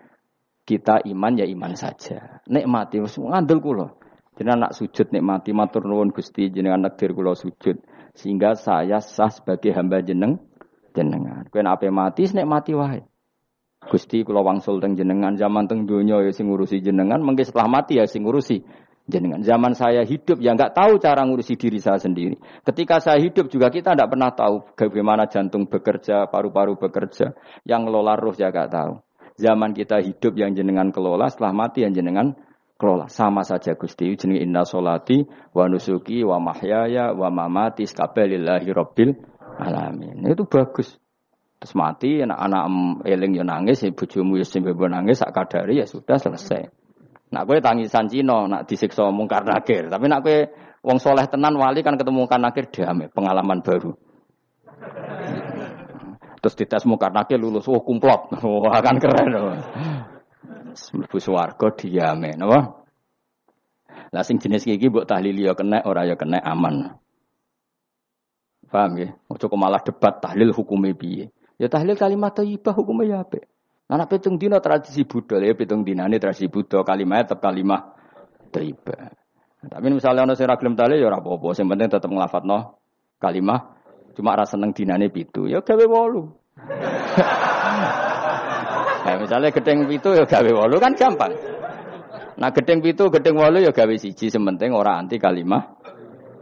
kita iman ya iman saja. Nikmati wis ngandel kula. Jenengan nak sujud nikmati matur nuwun Gusti jenengan nakdir kula sujud sehingga saya sah sebagai hamba jeneng jenengan. Kowe nek ape mati nikmati wae. Gusti kula wangsul teng jenengan zaman teng donya ya sing ngurusi jenengan mengke setelah mati ya sing ngurusi jenengan. Zaman saya hidup ya enggak tahu cara ngurusi diri saya sendiri. Ketika saya hidup juga kita enggak pernah tahu bagaimana jantung bekerja, paru-paru bekerja, yang ngelola roh ya enggak tahu. Zaman kita hidup yang jenengan kelola, setelah mati yang jenengan kelola. Sama saja Gusti jenenge inna sholati wa nusuki wa mahyaya wa mamati lillahi rabbil alamin. Itu bagus. Terus mati, anak-anak eling yo nangis, bojomu yo sembo nangis, sak kadare ya sudah selesai. Nak kowe tangisan Cina, nak disiksa mungkar nakir. Tapi nak kowe wong soleh tenan wali kan ketemu mungkar nakir damai, pengalaman baru. Terus dites mungkar nakir lulus, oh kumplot. Wah kan keren. Mlebu swarga diame, napa? Lah sing jenis iki mbok tahlili yo kena, ora yo kena aman. Paham nggih? Ojo kok malah debat tahlil hukume piye. Ya tahlil kalimat thayyibah hukumnya ya apa? Anak pitung dina tradisi Buddha, ya pitung dina ini tradisi Buddha, kalimatnya tetap kalimah thayyibah. Tapi misalnya orang yang ragilem tahlil, ya apa-apa, yang penting tetap ngelafat no kalimah, cuma rasa seneng dina ini pitu, ya gawe walu. Nah, misalnya gedeng pitu, ya gawe walu, kan gampang. Nah gedeng pitu, gedeng walu, ya gawe siji, yang penting orang anti kalimah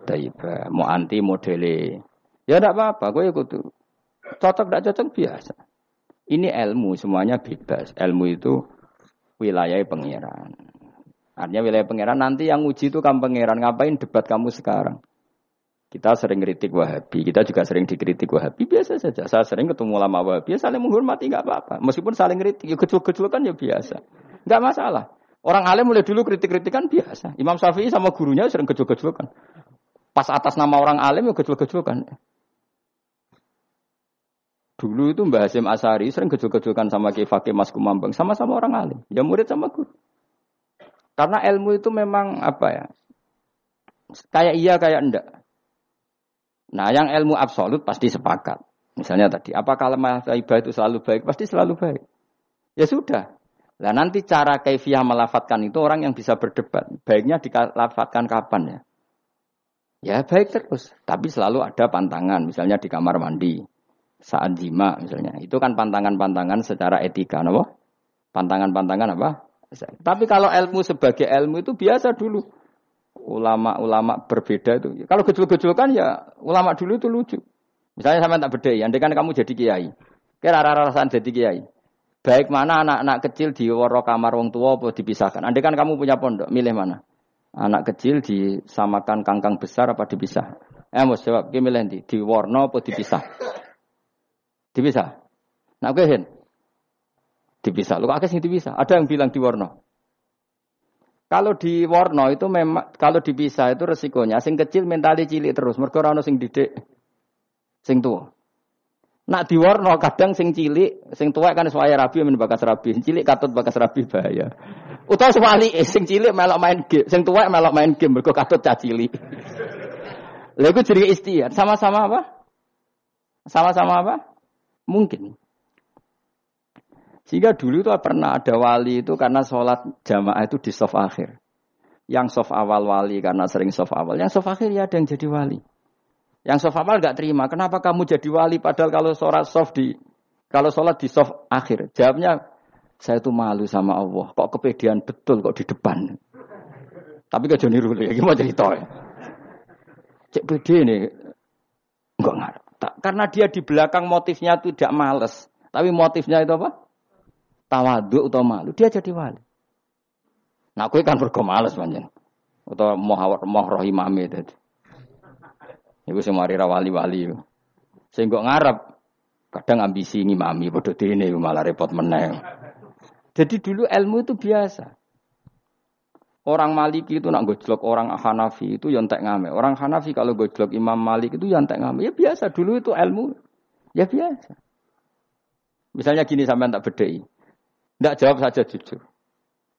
thayyibah, mau anti modele. Ya tidak apa-apa, gue ikut tuh. Cocok tidak cocok biasa. Ini ilmu semuanya bebas. Ilmu itu wilayah pangeran. Artinya wilayah pangeran nanti yang uji itu kamu pangeran. Ngapain debat kamu sekarang? Kita sering kritik Wahabi. Kita juga sering dikritik Wahabi. Biasa saja. Saya sering ketemu ulama Wahabi. Saling menghormati nggak apa-apa. Meskipun saling kritik, gejol-gejolkan ya biasa. Nggak masalah. Orang alim mulai dulu kritik-kritikan biasa. Imam Syafi'i sama gurunya sering gejol-gejolkan. Pas atas nama orang alim ya gejol-gejolkan. Dulu itu Mbah Hasim Asyari sering gejol-gejolkan sama Kiai Fakih Mas Kumambang. Sama-sama orang alim. Ya murid sama guru. Karena ilmu itu memang apa ya. Kayak iya, kayak enggak. Nah yang ilmu absolut pasti sepakat. Misalnya tadi. Apa kalimah thayyibah itu selalu baik? Pasti selalu baik. Ya sudah. Nah nanti cara kaifiyah melafatkan itu orang yang bisa berdebat. Baiknya dilafatkan kapan ya. Ya baik terus. Tapi selalu ada pantangan. Misalnya di kamar mandi. Saat jima misalnya, itu kan pantangan-pantangan secara etika, no? Pantangan-pantangan apa? Tapi kalau ilmu sebagai ilmu itu biasa dulu. Ulama-ulama berbeda itu. Kalau gejol-gejolkan ya ulama dulu itu lucu. Misalnya sampean tak bedhei, andai kan kamu jadi kiai. Kira rasa-rasaan jadi kiai. Baik mana anak-anak kecil diworo kamar wong tua apa dipisahkan? Andai kan kamu punya pondok, milih mana? Anak kecil disamakan kangkang besar apa dipisah? Eh, mesti jawab, ki milih ndi? Diworno apa dipisah? Dipisah. Nah, oke, Hen. Dipisah. Lu akeh sing dipisah. Ada yang bilang diworno. Kalau diworno itu memang kalau dipisah itu resikonya sing kecil mentali cilik terus, mergo ora ono sing didik sing tuwa. Nak diwarno kadang sing cilik, sing tuwek kan suwaya rabi men bakas rabi, cilik katut bakas rabi bahaya. Utawa sebalike, sing cilik melok main game, sing tuwek melok main game mergo katut cah cilik. Lha iku jenenge istiad, sama-sama apa? Sama-sama apa? Mungkin. Sehingga dulu itu pernah ada wali itu karena salat jamaah itu di shaf akhir. Yang shaf awal wali karena sering shaf awal, yang shaf akhir ya ada yang jadi wali. Yang soft awal enggak terima. Kenapa kamu jadi wali? Padahal kalau sholat soft di, kalau sholat di soft akhir. Jawabnya, saya tuh malu sama Allah. Kok kepedean betul kok di depan. Tapi ke Joni Ruli, gimana cerita? Cek pede nih, enggak ngarep. Karena dia di belakang motifnya itu tidak malas. Tapi motifnya itu apa? Tawadhu atau malu. Dia jadi wali. Nah, aku kan bergo malas panjang. Atau mohawar mohroh imami tadi. Iku sing mari ra wali-wali. Sing kok ngarep kadang ambisi ngimami padha dene malah repot meneh. Jadi dulu ilmu itu biasa. Orang Maliki itu nak gojlok orang Hanafi itu ya entek ngame. Orang Hanafi kalau gojlok Imam Malik itu ya entek ngame. Ya biasa dulu itu ilmu. Ya biasa. Misalnya gini sampean tak bedhei. Ndak jawab saja jujur.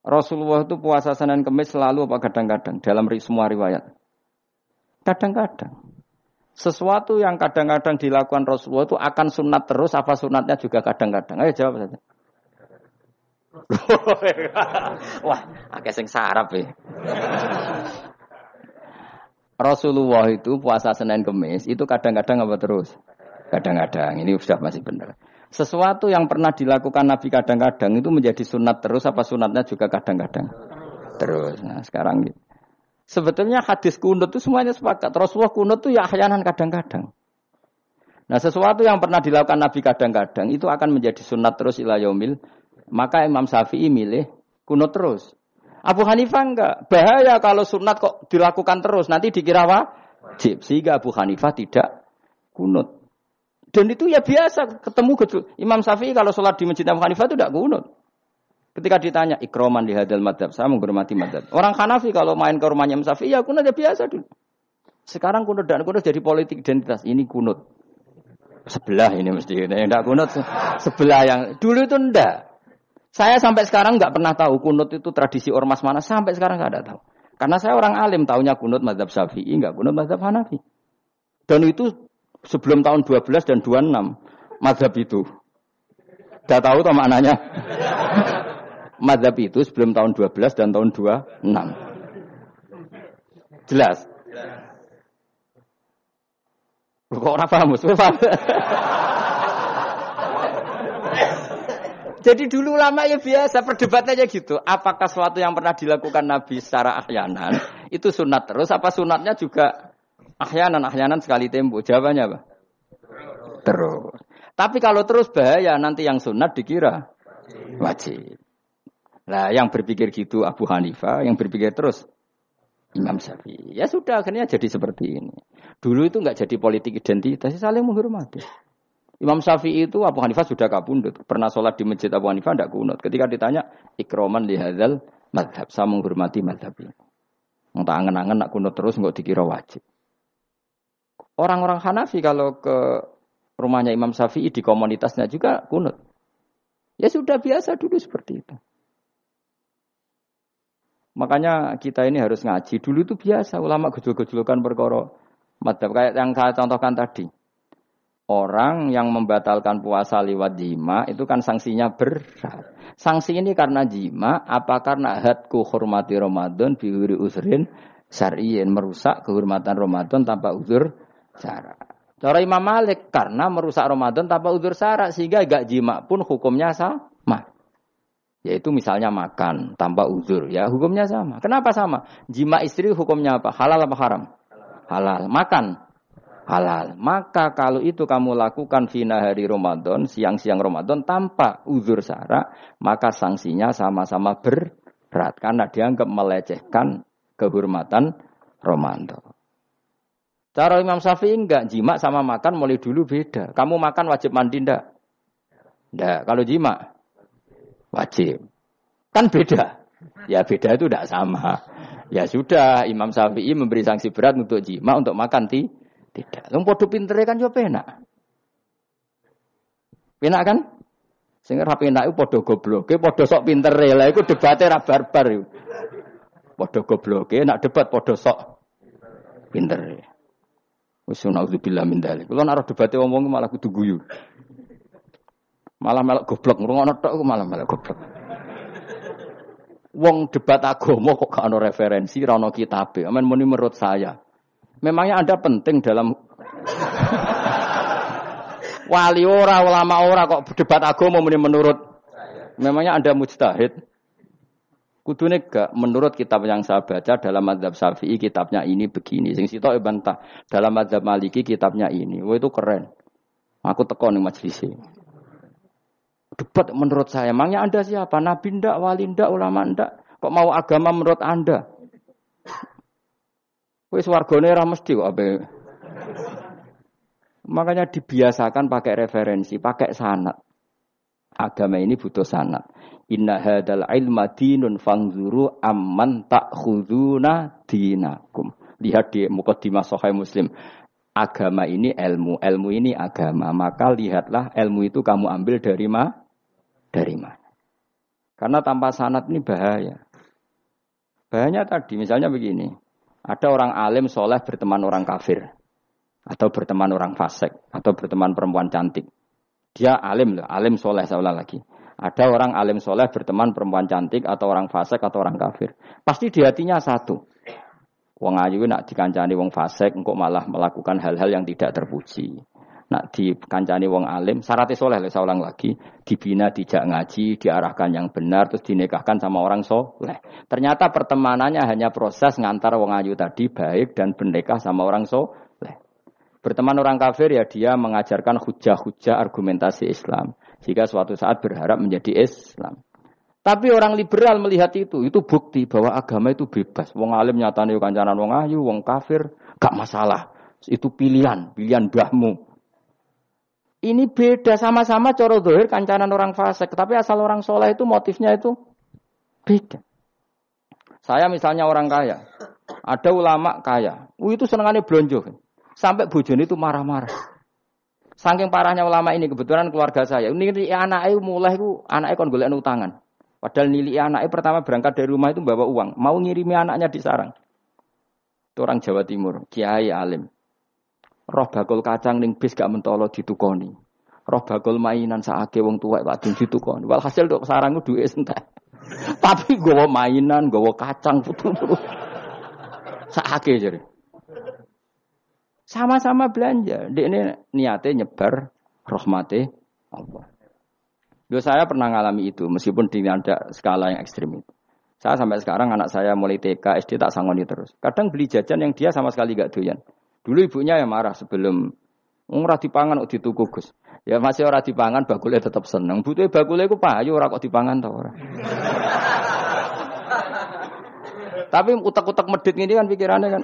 Rasulullah itu puasa Senin Kamis selalu apa kadang-kadang dalam semua riwayat. Kadang-kadang. Sesuatu yang kadang-kadang dilakukan Rasulullah itu akan sunat terus, apa sunatnya juga kadang-kadang? Ayo jawab saja. Wah, agak sing sarap ya. Rasulullah itu puasa Senin Kemis, itu kadang-kadang apa terus? Kadang-kadang, ini sudah masih benar. Sesuatu yang pernah dilakukan Nabi kadang-kadang itu menjadi sunat terus, apa sunatnya juga kadang-kadang? Terus, nah sekarang gitu. Sebetulnya hadis kunut itu semuanya sepakat. Rasulullah kunut itu ya ahyanan kadang-kadang. Nah sesuatu yang pernah dilakukan Nabi kadang-kadang itu akan menjadi sunat terus ila yaumil. Maka Imam Syafi'i milih kunut terus. Abu Hanifah enggak. Bahaya kalau sunat kok dilakukan terus. Nanti dikira wajib. Sehingga Abu Hanifah tidak kunut. Dan itu ya biasa ketemu gejol. Imam Syafi'i kalau sholat di masjid Abu Hanifah itu tidak kunut. Ketika ditanya, ikroman di hadal madhab, saya menghormati madhab. Orang Hanafi kalau main ke rumahnya Imam Syafi'i, ya kunut ya biasa dulu. Sekarang kunut dan kunut jadi politik identitas. Ini kunut. Sebelah ini mesti. Yang tidak kunut, sebelah yang... Dulu itu enggak. Saya sampai sekarang enggak pernah tahu kunut itu tradisi ormas mana. Sampai sekarang enggak ada tahu. Karena saya orang alim, tahunya kunut madhab Syafi'i, enggak kunut madhab Hanafi. Dan itu sebelum tahun dua belas dan dua puluh enam, madhab itu. Enggak tahu toh maknanya. Mazhab itu sebelum tahun dua belas dan tahun dua puluh enam. Jelas? Loh, kok orang paham? Jadi dulu lama ya biasa, perdebatannya gitu. Apakah sesuatu yang pernah dilakukan Nabi secara ahyanan, itu sunat terus, apa sunatnya juga ahyanan-ahyanan sekali tempo? Jawabannya apa? Terus. Tapi kalau terus bahaya, nanti yang sunat dikira wajib. Nah, yang berpikir gitu Abu Hanifah, yang berpikir terus Imam Syafi'i. Ya sudah, akhirnya jadi seperti ini. Dulu itu enggak jadi politik identitas, saling menghormati. Imam Syafi'i itu Abu Hanifah sudah kapundut. Pernah sholat di masjid Abu Hanifah enggak kunut. Ketika ditanya, ikroman lihadzal madhab, saya menghormati madhab ini. Enggak angen-angen nak kunut terus, enggak dikira wajib. Orang-orang Hanafi kalau ke rumahnya Imam Syafi'i di komunitasnya juga kunut. Ya sudah biasa dulu seperti itu. Makanya kita ini harus ngaji. Dulu itu biasa ulama gejol-gejolkan perkara madhab kayak yang saya contohkan tadi. Orang yang membatalkan puasa lewat jima itu kan sanksinya berat. Sanksi ini karena jima apa karena hadku hormati Ramadan bi ghairi uzrin syar'iyyin, merusak kehormatan Ramadan tanpa uzur syara. Cara Imam Malik karena merusak Ramadan tanpa uzur syara sehingga gak jima pun hukumnya sama. Yaitu misalnya makan tanpa uzur, ya hukumnya sama. Kenapa sama? Jima istri hukumnya apa? Halal apa haram? Halal. Makan? Halal. Maka kalau itu kamu lakukan fina hari Ramadan, siang-siang Ramadan tanpa uzur syara, maka sanksinya sama-sama berat. Karena dianggap melecehkan kehormatan Ramadan. Cara Imam Syafi'i enggak, jima sama makan mulai dulu beda. Kamu makan wajib mandi enggak? Enggak. Kalau jima wajib. Kan beda. Ya beda itu tidak sama. Ya sudah, Imam Syafi'i memberi sanksi berat untuk jima, untuk makan ti? tidak. Wong podo pintere kan yo penak. Penak kan? Sing ra penak iku podo gobloke, podo sok pintere. Lah iku debate ra barbar iku. Podo gobloke nak debat podo sok pintere. Wis naudzubillah min dzalik. Kulo nek debate wong-wong malah kudu guyu. Malah melok goblok, ngrungokno tok iku malah melok goblok. Wong debat agama kok gak ana referensi, ra ana kitabe. Amen muni menurut saya. Memangnya Anda penting dalam wali ora, ulama ora kok debat agama muni menurut saya. Memangnya Anda mujtahid? Kudune gak menurut kitab yang saya baca dalam mazhab Syafi'i kitabnya ini begini, sing sitok bantah. Dalam mazhab Maliki kitabnya ini. Wah itu keren. Aku teko ning majelis iki. Debat menurut saya, emangnya Anda siapa? Nabi ndak, wali ndak, ulama ndak, kok mau agama menurut Anda? Wis wargane ra mesti kok ape. Makanya dibiasakan pakai referensi, pakai sanad. Agama ini butuh sanad. Inna hadzal ilma dinun fanzuru amman ta'khuduna dinakum. Lihat di mukadimah Sahih Muslim. Agama ini ilmu, ilmu ini agama. Maka lihatlah ilmu itu kamu ambil dari mana? Dari mana? Karena tanpa sanad ini bahaya. Bahayanya tadi, misalnya begini. Ada orang alim soleh berteman orang kafir. Atau berteman orang fasik. Atau berteman perempuan cantik. Dia alim loh, alim soleh seolah lagi. Ada orang alim soleh berteman perempuan cantik atau orang fasik atau orang kafir. Pasti di hatinya satu. Wong ayu nak dikancani wong fasik, engkau malah melakukan hal-hal yang tidak terpuji. Nak dikancani wong alim, syaratnya soleh, seorang lagi, dibina, dijak ngaji, diarahkan yang benar, terus dinikahkan sama orang soleh. Ternyata pertemanannya hanya proses ngantar wong ayu tadi baik dan bernikah sama orang soleh. Berteman orang kafir ya dia mengajarkan hujah-hujah argumentasi Islam. Jika suatu saat berharap menjadi Islam. Tapi orang liberal melihat itu, itu bukti bahwa agama itu bebas. Wong alim nyatane yo kancanan wong ayu, wong kafir, gak masalah. Itu pilihan, pilihan mbahmu. Ini beda, sama-sama cara zahir kancanan orang fasik, tapi asal orang soleh itu motifnya itu beda. Saya misalnya orang kaya, ada ulama kaya, uh, itu senengane blonjo. Sampai bojone itu marah-marah. Saking parahnya ulama ini, kebetulan keluarga saya, ini anaknya mulai itu, anaknya kon golek utangan. Padahal nilai anaknya pertama berangkat dari rumah itu bawa uang. Mau ngirimi anaknya di sarang. Itu orang Jawa Timur. Kiai alim. Roh bakul kacang ning bis gak mentolo ditukoni. Roh bakul mainan saake wong tuwek wadon ditukoni. Walhasil tok sarang ku duwe entek. Tapi gowo mainan, gowo kacang putu-putu. Saake jare. Sama-sama belanja. Dekne niate nyebar rahmate Allah. Dulu saya pernah ngalami itu, meskipun tidak skala yang ekstrim itu. Saya sampai sekarang anak saya mulai T K, S D tak sangoni terus. Kadang beli jajan yang dia sama sekali gak doyan. Dulu ibunya yang marah sebelum ora dipangan kok dituku Gus. Ya masih ora dipangan bakule tetap seneng. Butuhe bakule iku payu ora kok dipangan ta ora. Tapi utek-utek medhit ngene kan pikirannya kan.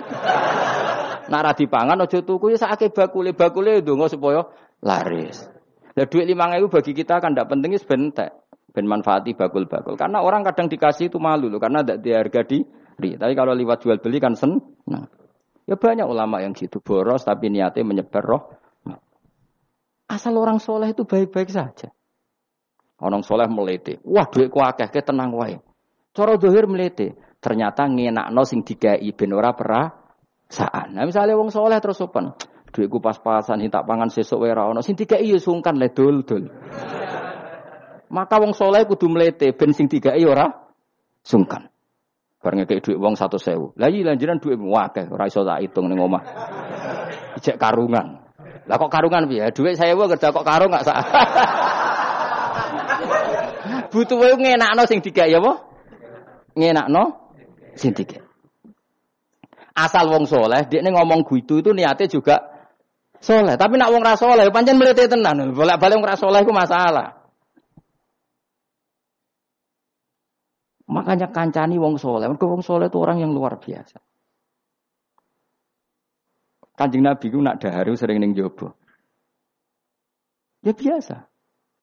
Nek ora dipangan aja tuku ya sakake bakule bakule ndonga supaya laris. Nah, duit lima ribu bagi kita kan tidak pentingnya sebentek. Ben manfaati bakul-bakul. Karena orang kadang dikasih itu malu loh. Karena tidak diharga diri. Tapi kalau lewat jual beli kan sen. Nah. Ya banyak ulama yang gitu. Boros tapi niatnya menyebar roh. Nah. Asal orang soleh itu baik-baik saja. Orang soleh melete. Wah duit kuakeh. Kayak tenang wae. Coro dohir melete. Ternyata ngenakno sing dikai ben ora perasaan. Nah misalnya orang soleh terus sopan. Duitku pas-pasan, hintak pangan sesuk wae ra ono. Sing dikai yo sungkan le dul-dul. Maka wong saleh kudu mlete ben sing dikai ora sungkan. Bar ngekeki dhuwit wong seratus ribu. Lah iki lanjuran dhuwitmu akeh, ora iso tak hitung ning omah. Ijek karungan. Lah kok karungan piye? Dhuwit seribu kerja kok karung gak sak. butuh wae ngenakno sing digak ya apa? Ngenakno sing digak. Asal wong soleh, dekne ngomong gitu itu niate juga soleh. Tapi nak wong ra soleh pancen mlete tenan. Bolak-balik wong ra soleh iku masalah. Makanya kancani wong soleh. Mergo wong soleh itu orang yang luar biasa. Kanjeng Nabi ku nak daharu sering ning njaba. Ya biasa.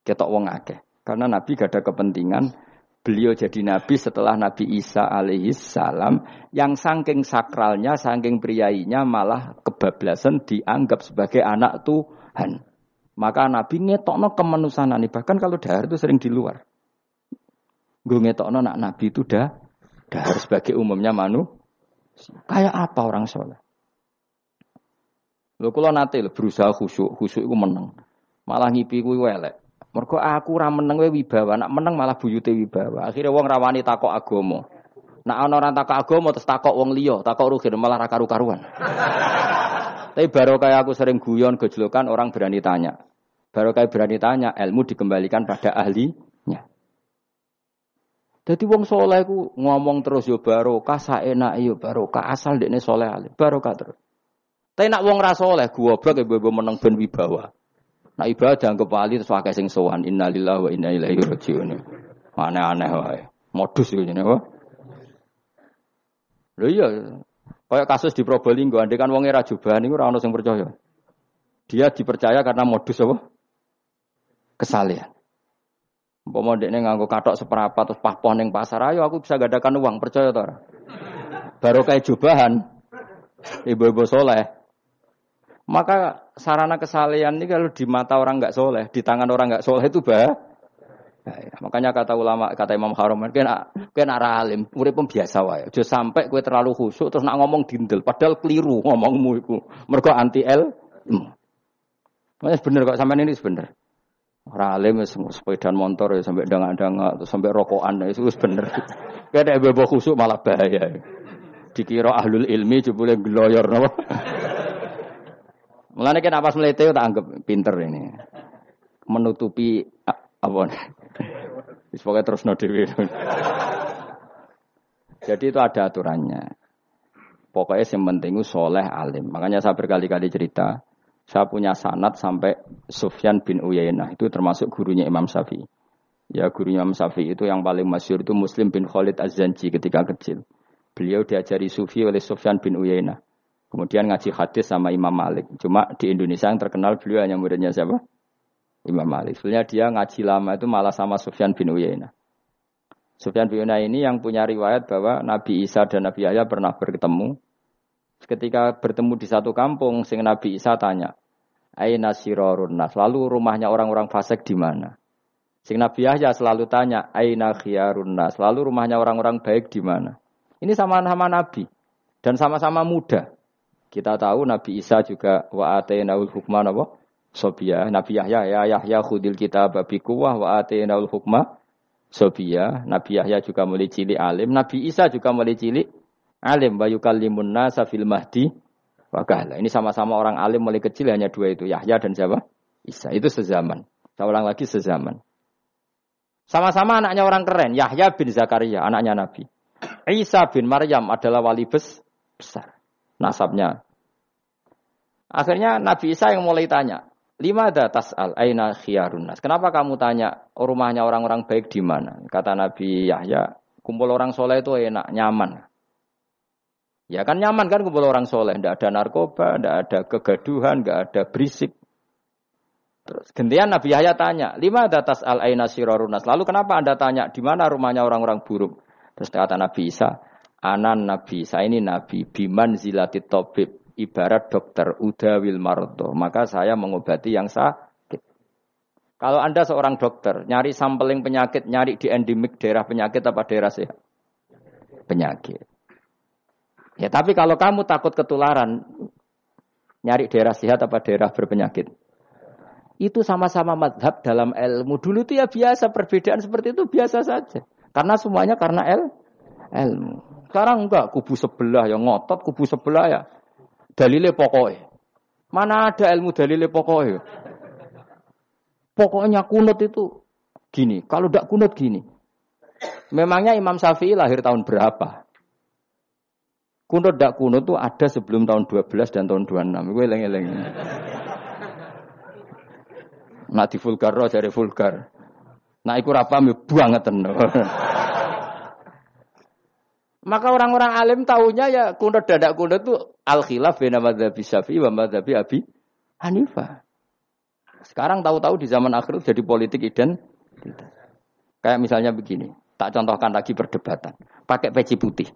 Ketok wong akeh. Karena Nabi gak ada kepentingan beliau jadi Nabi setelah Nabi Isa alaihi salam yang saking sakralnya, saking priainya malah kebablasan dianggap sebagai anak Tuhan. Maka Nabi ngetokno kemanusanane. Bahkan kalau dahar itu sering di luar. Nggo ngetokno nak Nabi itu dah dahar sebagai umumnya manusia. Kayak apa orang soleh? Lho kula nate berusaha khusyuk, khusyuk iku meneng. Malah ngipi kuwi elek. Mergo aku ora meneng wae wibawa, nek meneng malah buyute wibawa. Akhire wong rawani takok agama. Nek ana ora takok agama terus takok wong liya, takok rugi malah ra karu-karuan. Tapi barokah aku sering guyon gejlokan orang berani tanya. Barokah berani tanya, ilmu dikembalikan pada ahlinya. Dadi wong saleh ku ngomong terus yo barokah, saenake yo barokah, asal dekne saleh alim. Barokah terus. Tapi nek wong ra saleh goblok mbok meneng ben wibawa. Nah ibadah dianggap wali terus pakai sing sowan innalillahi wa inna ilaihi rajiun. Aneh-aneh wae. Modus yo ngene wae. Lho iya, kaya kasus di Probolinggo andekan wong e ra jubahan niku ora ono sing percaya. Dia dipercaya karena modus apa? Kesalehan. Umpama ndekne nganggo kathok seprapat terus pahpoh ning pasar, ayo aku bisa gadakan uang, percaya ta ora? Baru kae jubahan. Ibu-ibu saleh. Maka sarana kesalehan ini kalau di mata orang enggak soleh, di tangan orang enggak soleh itu bah. Makanya kata ulama, kata Imam Haramain, kena kena alim, urip pembiasa wae. Aja sampai kowe terlalu khusuk terus nak ngomong dindel, padahal keliru ngomongmu iku. Mergo anti el. Wes bener kok sampean ini bener. Ora alim wis sepedaan motor ya sampai ndang-ndang terus sampai rokokan wis bener. Kene bebo khusuk malah bahaya. Dikira ahlul ilmi jebule gloyor napa. Mulane kena pas mlete tak anggap pinter ini. Menutupi apa? Wis pokoke terusno dhewe. Jadi itu ada aturannya. Pokoknya yang penting itu soleh alim. Makanya saya berkali-kali cerita, saya punya sanad sampai Sufyan bin Uyainah, itu termasuk gurunya Imam Syafi'i. Ya gurunya Imam Syafi'i itu yang paling masyhur itu Muslim bin Khalid Az-Zanji ketika kecil. Beliau diajari sufi oleh Sufyan bin Uyainah. Kemudian ngaji hadis sama Imam Malik. Cuma di Indonesia yang terkenal beliau hanya muridnya siapa? Imam Malik. Sebenarnya dia ngaji lama itu malah sama Sufyan bin Uyainah. Sufyan bin Uyainah ini yang punya riwayat bahwa Nabi Isa dan Nabi Yahya pernah bertemu. Ketika bertemu di satu kampung, sing Nabi Isa tanya, "Aina sirarun nas?" Lalu rumahnya orang-orang fasik di mana? Sing Nabi Yahya selalu tanya, "Aina khiyarun nas?" Lalu rumahnya orang-orang baik di mana? Ini sama-sama Nabi dan sama-sama muda. Kita tahu Nabi Isa juga wa atainaul hukma napa? Sobiya. Nabi Yahya ya Yahya khudil kitaba bikuwah wa atainaul hukma sobiya. Nabi Yahya juga mulai cilik alim, Nabi Isa juga mulai cilik alim wa yukallimun nasa fil mahdi wa kahla. Ini sama-sama orang alim mulai kecil hanya dua itu, Yahya dan siapa? Isa. Itu sezaman. Saya ulang lagi sezaman. Sama-sama anaknya orang keren, Yahya bin Zakaria, anaknya Nabi. Isa bin Maryam adalah wali besar. Nasabnya. Akhirnya Nabi Isa yang mulai tanya, "Limada tas'al aina khiyarun nas?" Kenapa kamu tanya rumahnya orang-orang baik di mana? Kata Nabi Yahya, kumpul orang soleh itu enak, nyaman. Ya kan nyaman kan kumpul orang soleh, enggak ada narkoba, enggak ada kegaduhan, enggak ada berisik. Terus gantian Nabi Yahya tanya, "Limada tas'al aina sirarun nas?" Lalu kenapa Anda tanya di mana rumahnya orang-orang buruk? Terus kata Nabi Isa, Anan Nabi, saya ini Nabi, biman zilati tabib, ibarat dokter, udawil marodoh. Maka saya mengobati yang sakit. Kalau Anda seorang dokter, nyari sampling penyakit, nyari di endemik daerah penyakit apa daerah sehat? Penyakit. Ya tapi kalau kamu takut ketularan, nyari daerah sehat apa daerah berpenyakit? Itu sama-sama mazhab dalam ilmu. Dulu itu ya biasa, perbedaan seperti itu biasa saja. Karena semuanya karena el, ilmu. Sekarang enggak, kubu sebelah ya ngotot, kubu sebelah ya dalile pokoknya. Mana ada ilmu dalile pokoknya? Pokoknya kunut itu gini, kalau tidak kunut gini. Memangnya Imam Syafi'i lahir tahun berapa? Kunut tidak kunut itu ada sebelum tahun dua belas dan tahun dua puluh enam. Gue eleng-eleng. Nah di vulgar, roh dari vulgar. Nah iku rapam ya bangetan. Maka orang-orang alim tahunya ya kunut dadak kunut itu al-khilaf baina madzhabi Syafi'i wa madzhabi Abi Hanifah. Sekarang tahu-tahu di zaman akhir jadi politik identitas. Kayak misalnya begini, tak contohkan lagi perdebatan. Pakai peci putih.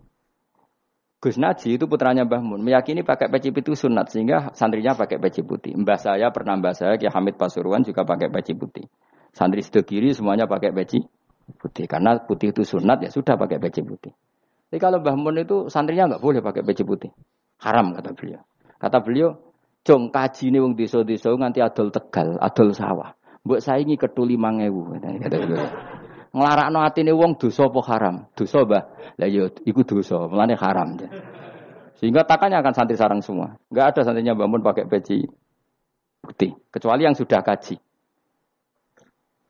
Gus Naji itu putranya Mbah Mun meyakini pakai peci putih itu sunat sehingga santrinya pakai peci putih. Mbah saya pernah mbah saya Kyai Hamid Pasuruan juga pakai peci putih. Santri sebelah kiri semuanya pakai peci putih karena putih itu sunat ya sudah pakai peci putih. Tapi kalau Mbah Mun itu santrinya enggak boleh pakai peci putih. Haram kata beliau. Kata beliau, "Jong kajine wong desa-desa nganti adol Tegal, adol sawah. Mbok saingi ketu lima ribu." Kata beliau. Nglarakno atine wong dosa apa haram? Dosa, Mbah. Lah ya iku dosa, melane haram. Sehingga takanya akan santri sarang semua. Enggak ada santrinya Mbah Mun pakai peci putih, kecuali yang sudah kaji.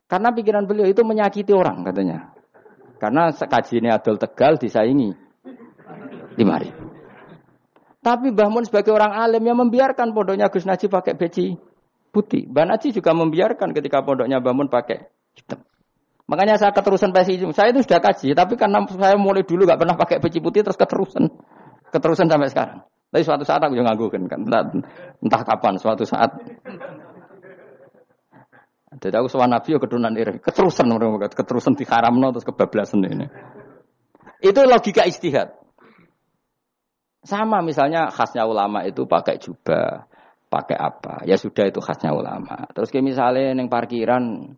Karena pikiran beliau itu menyakiti orang katanya. Karena kajiannya adol Tegal disaingi lima ribu. Tapi Mbah Mun sebagai orang alim yang membiarkan pondoknya Gus Naji pakai peci putih. Mbah Naji juga membiarkan ketika pondoknya Mbah Mun pakai hitam. Makanya saya keterusan peci hitam. Saya itu sudah kaji, tapi karena saya mulai dulu nggak pernah pakai peci putih, terus keterusan, keterusan sampai sekarang. Tapi suatu saat aku juga nganggukin kan, entah, entah kapan, suatu saat. Jadi aku soal Nabi, aku kedunan iri, keterusan, keterusan diharamno terus kebablasan ini. Itu logika ijtihad. Sama misalnya khasnya ulama itu pakai jubah, pakai apa? Ya sudah itu khasnya ulama. Terus kayak misalnya neng parkiran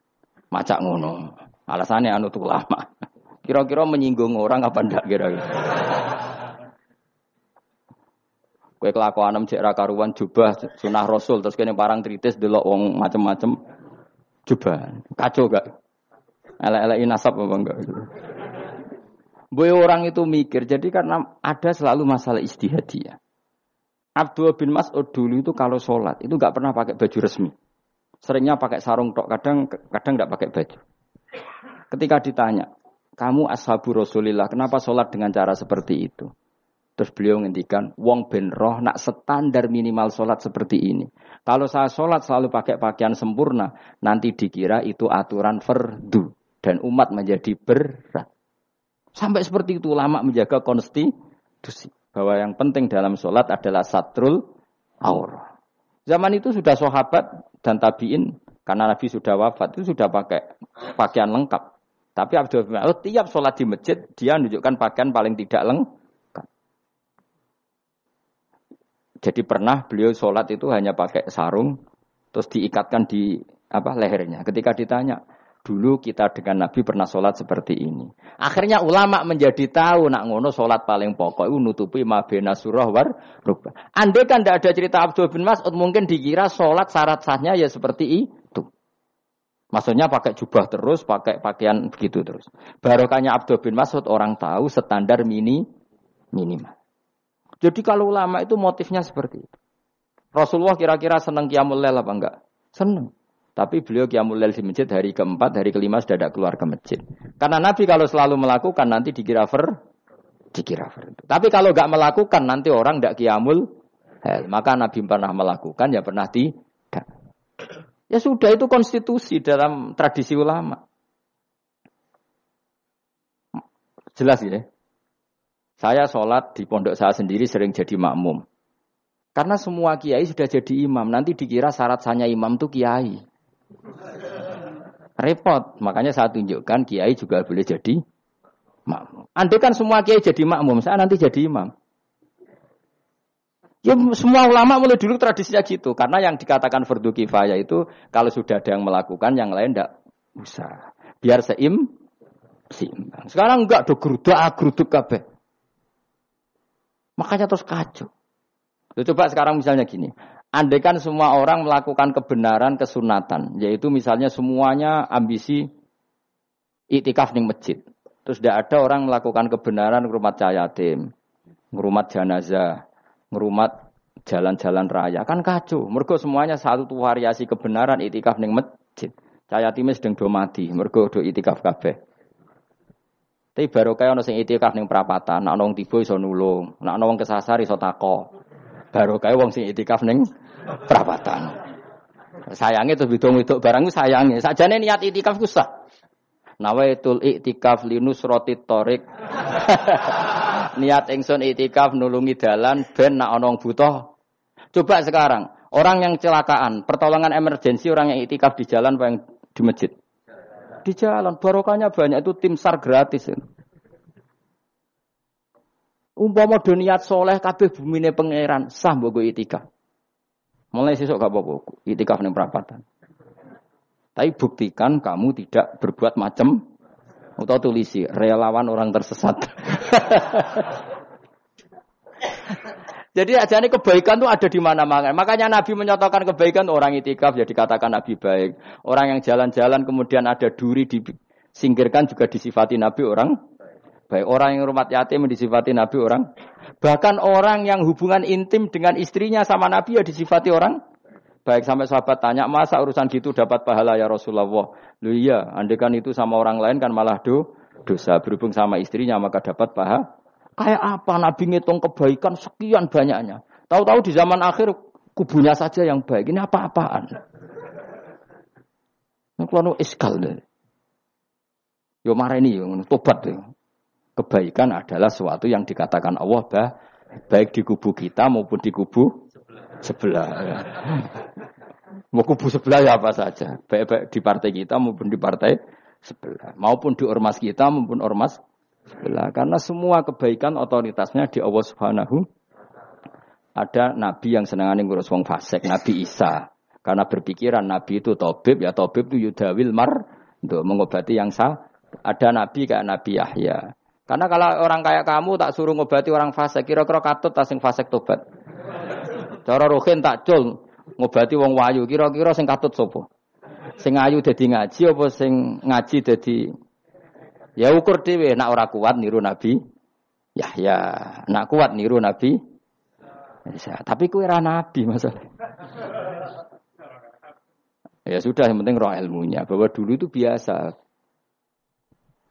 macak ngono. Alasannya anu tuh lama. Kira-kira menyinggung orang apa ndak kira-kira. Kowe kelakuanem jek ra karuan jubah sunah Rasul terus kene parang tritis delok wong macem-macem jubah. Kacau gak? Elek-eleki nasab apa enggak? Boy orang itu mikir. Jadi karena ada selalu masalah ijtihadiyah. Abdullah bin Mas'ud dulu itu kalau sholat itu enggak pernah pakai baju resmi. Seringnya pakai sarung tok, kadang kadang enggak pakai baju. Ketika ditanya, kamu ashabu Rasulillah, kenapa sholat dengan cara seperti itu? Terus beliau ngendikan, wong ben roh nak standar minimal sholat seperti ini. Kalau saya sholat selalu pakai pakaian sempurna, nanti dikira itu aturan fardu dan umat menjadi berat. Sampai seperti itu ulama menjaga konstitusi bahwa yang penting dalam sholat adalah satrul aurah. Zaman itu sudah sahabat dan tabiin, karena Nabi sudah wafat, itu sudah pakai pakaian lengkap. Tapi Abdul bin Mas'ud tiap sholat di masjid, dia menunjukkan pakaian paling tidak lengkap. Jadi pernah beliau sholat itu hanya pakai sarung, terus diikatkan di apa lehernya. Ketika ditanya, dulu kita dengan Nabi pernah sholat seperti ini. Akhirnya ulama menjadi tahu, nak ngono sholat paling pokok itu nutupi mabena surah war rubah. Andai kan tidak ada cerita Abdul bin Mas'ud, mungkin dikira sholat syarat sahnya ya seperti itu. Maksudnya pakai jubah terus, pakai pakaian begitu terus. Barokahnya Abdul bin Mas'ud orang tahu standar mini minimal. Jadi kalau ulama itu motifnya seperti itu. Rasulullah kira-kira senang qiyamul lail apa enggak? Senang. Tapi beliau qiyamul lail di masjid hari keempat, hari kelima sudah tidak keluar ke masjid. Karena Nabi kalau selalu melakukan nanti dikira fer, dikira fer. Tapi kalau enggak melakukan nanti orang tidak qiyamul lail. Maka Nabi pernah melakukan, ya pernah tidak. Ya sudah itu konstitusi dalam tradisi ulama. Jelas ya. Saya sholat di pondok saya sendiri sering jadi makmum. Karena semua kiai sudah jadi imam, nanti dikira syarat sahnya imam itu kiai. Repot, makanya saya tunjukkan kiai juga boleh jadi makmum. Andai kan semua kiai jadi makmum, saya nanti jadi imam. Ya semua ulama mulai dulu tradisinya gitu, karena yang dikatakan fardu kifayah itu kalau sudah ada yang melakukan, yang lain tidak usah. Biar seim, seimbang. Sekarang enggak do gerudak geruduk kabeh. Makanya terus kacau. Lalu coba sekarang misalnya gini. Andai kan semua orang melakukan kebenaran kesunatan, yaitu misalnya semuanya ambisi itikaf ning masjid. Terus tidak ada orang melakukan kebenaran ngrumat cah yatim, ngrumat jenazah, ngrumat jalan-jalan raya. Kan kacau. Mergo semuanya satu variasi kebenaran itikaf ning masjid. Cayatime sedeng do mati, mergo do itikaf kabeh. Tapi barokah ana sing itikaf ning prapatan, nek ana wong tiba iso nulung, nek ana wong kesasar iso takok. Barokah wong sing itikaf ning prapatan. Sayange terus bidung-bidung barang ku sayange. Sajane niat itikaf ku sah. Nawaitul itikaf linusrati thoriq. Niat ingsun itikaf nulungi dalan ben nek ana wong butuh. Coba sekarang, orang yang kecelakaan, pertolongan emergensi orang yang itikaf di jalan apa yang di masjid? Di jalan, barokahnya banyak, itu tim SAR gratis. Umpama do niat soleh kabeh bumine pangeran, sah mbok itikaf. Mulai sesuk gak apa-apa, itikaf ning perapatan. Tapi buktikan kamu tidak berbuat macam atau tulisi relawan orang tersesat. Jadi ajane kebaikan itu ada di mana-mana. Makanya Nabi menyatakan kebaikan orang itikaf ya dikatakan Nabi baik. Orang yang jalan-jalan kemudian ada duri disingkirkan juga disifati Nabi orang baik. Orang yang rumah yatim disifati Nabi orang. Bahkan orang yang hubungan intim dengan istrinya sama Nabi ya disifati orang baik. Sampai sahabat tanya, masa urusan gitu dapat pahala ya Rasulullah? Lu iya, andekan itu sama orang lain kan malah do, dosa. Berhubung sama istrinya maka dapat pahala. Kayak apa Nabi ngitung kebaikan sekian banyaknya. Tahu-tahu di zaman akhir kubunya saja yang baik. Ini apa-apaan. Ini kalau iskal deh. Yo marah ini, tobat deh. Kebaikan adalah sesuatu yang dikatakan Allah bah, baik di kubu kita maupun di kubu sebelah. Ya. Mau kubu sebelah ya apa saja. Baik-baik di partai kita maupun di partai sebelah. Maupun di ormas kita maupun ormas sebelah. Karena semua kebaikan otoritasnya di Allah Subhanahu. Ada Nabi yang senangane ngurus wong fasik, Nabi Isa. Karena berpikiran Nabi itu tabib, ya tabib itu yudawil mar, untuk mengobati yang salah. Ada Nabi kayak Nabi Yahya. Karena kalau orang kayak kamu tak suruh ngobati orang fasik, kira-kira katut ta sing fasik tobat. Cara rohin tak cul ngobati wong wayu, kira-kira sing katut sapa? Sing ayu dadi ngaji apa sing ngaji dadi? Ya ukur dhewe, nak ora kuat niru Nabi Yahya, nak kuat niru Nabi Isa. Tapi kowe ora nabi masalah. Ya sudah, yang penting roh ilmunya, bahwa dulu itu biasa.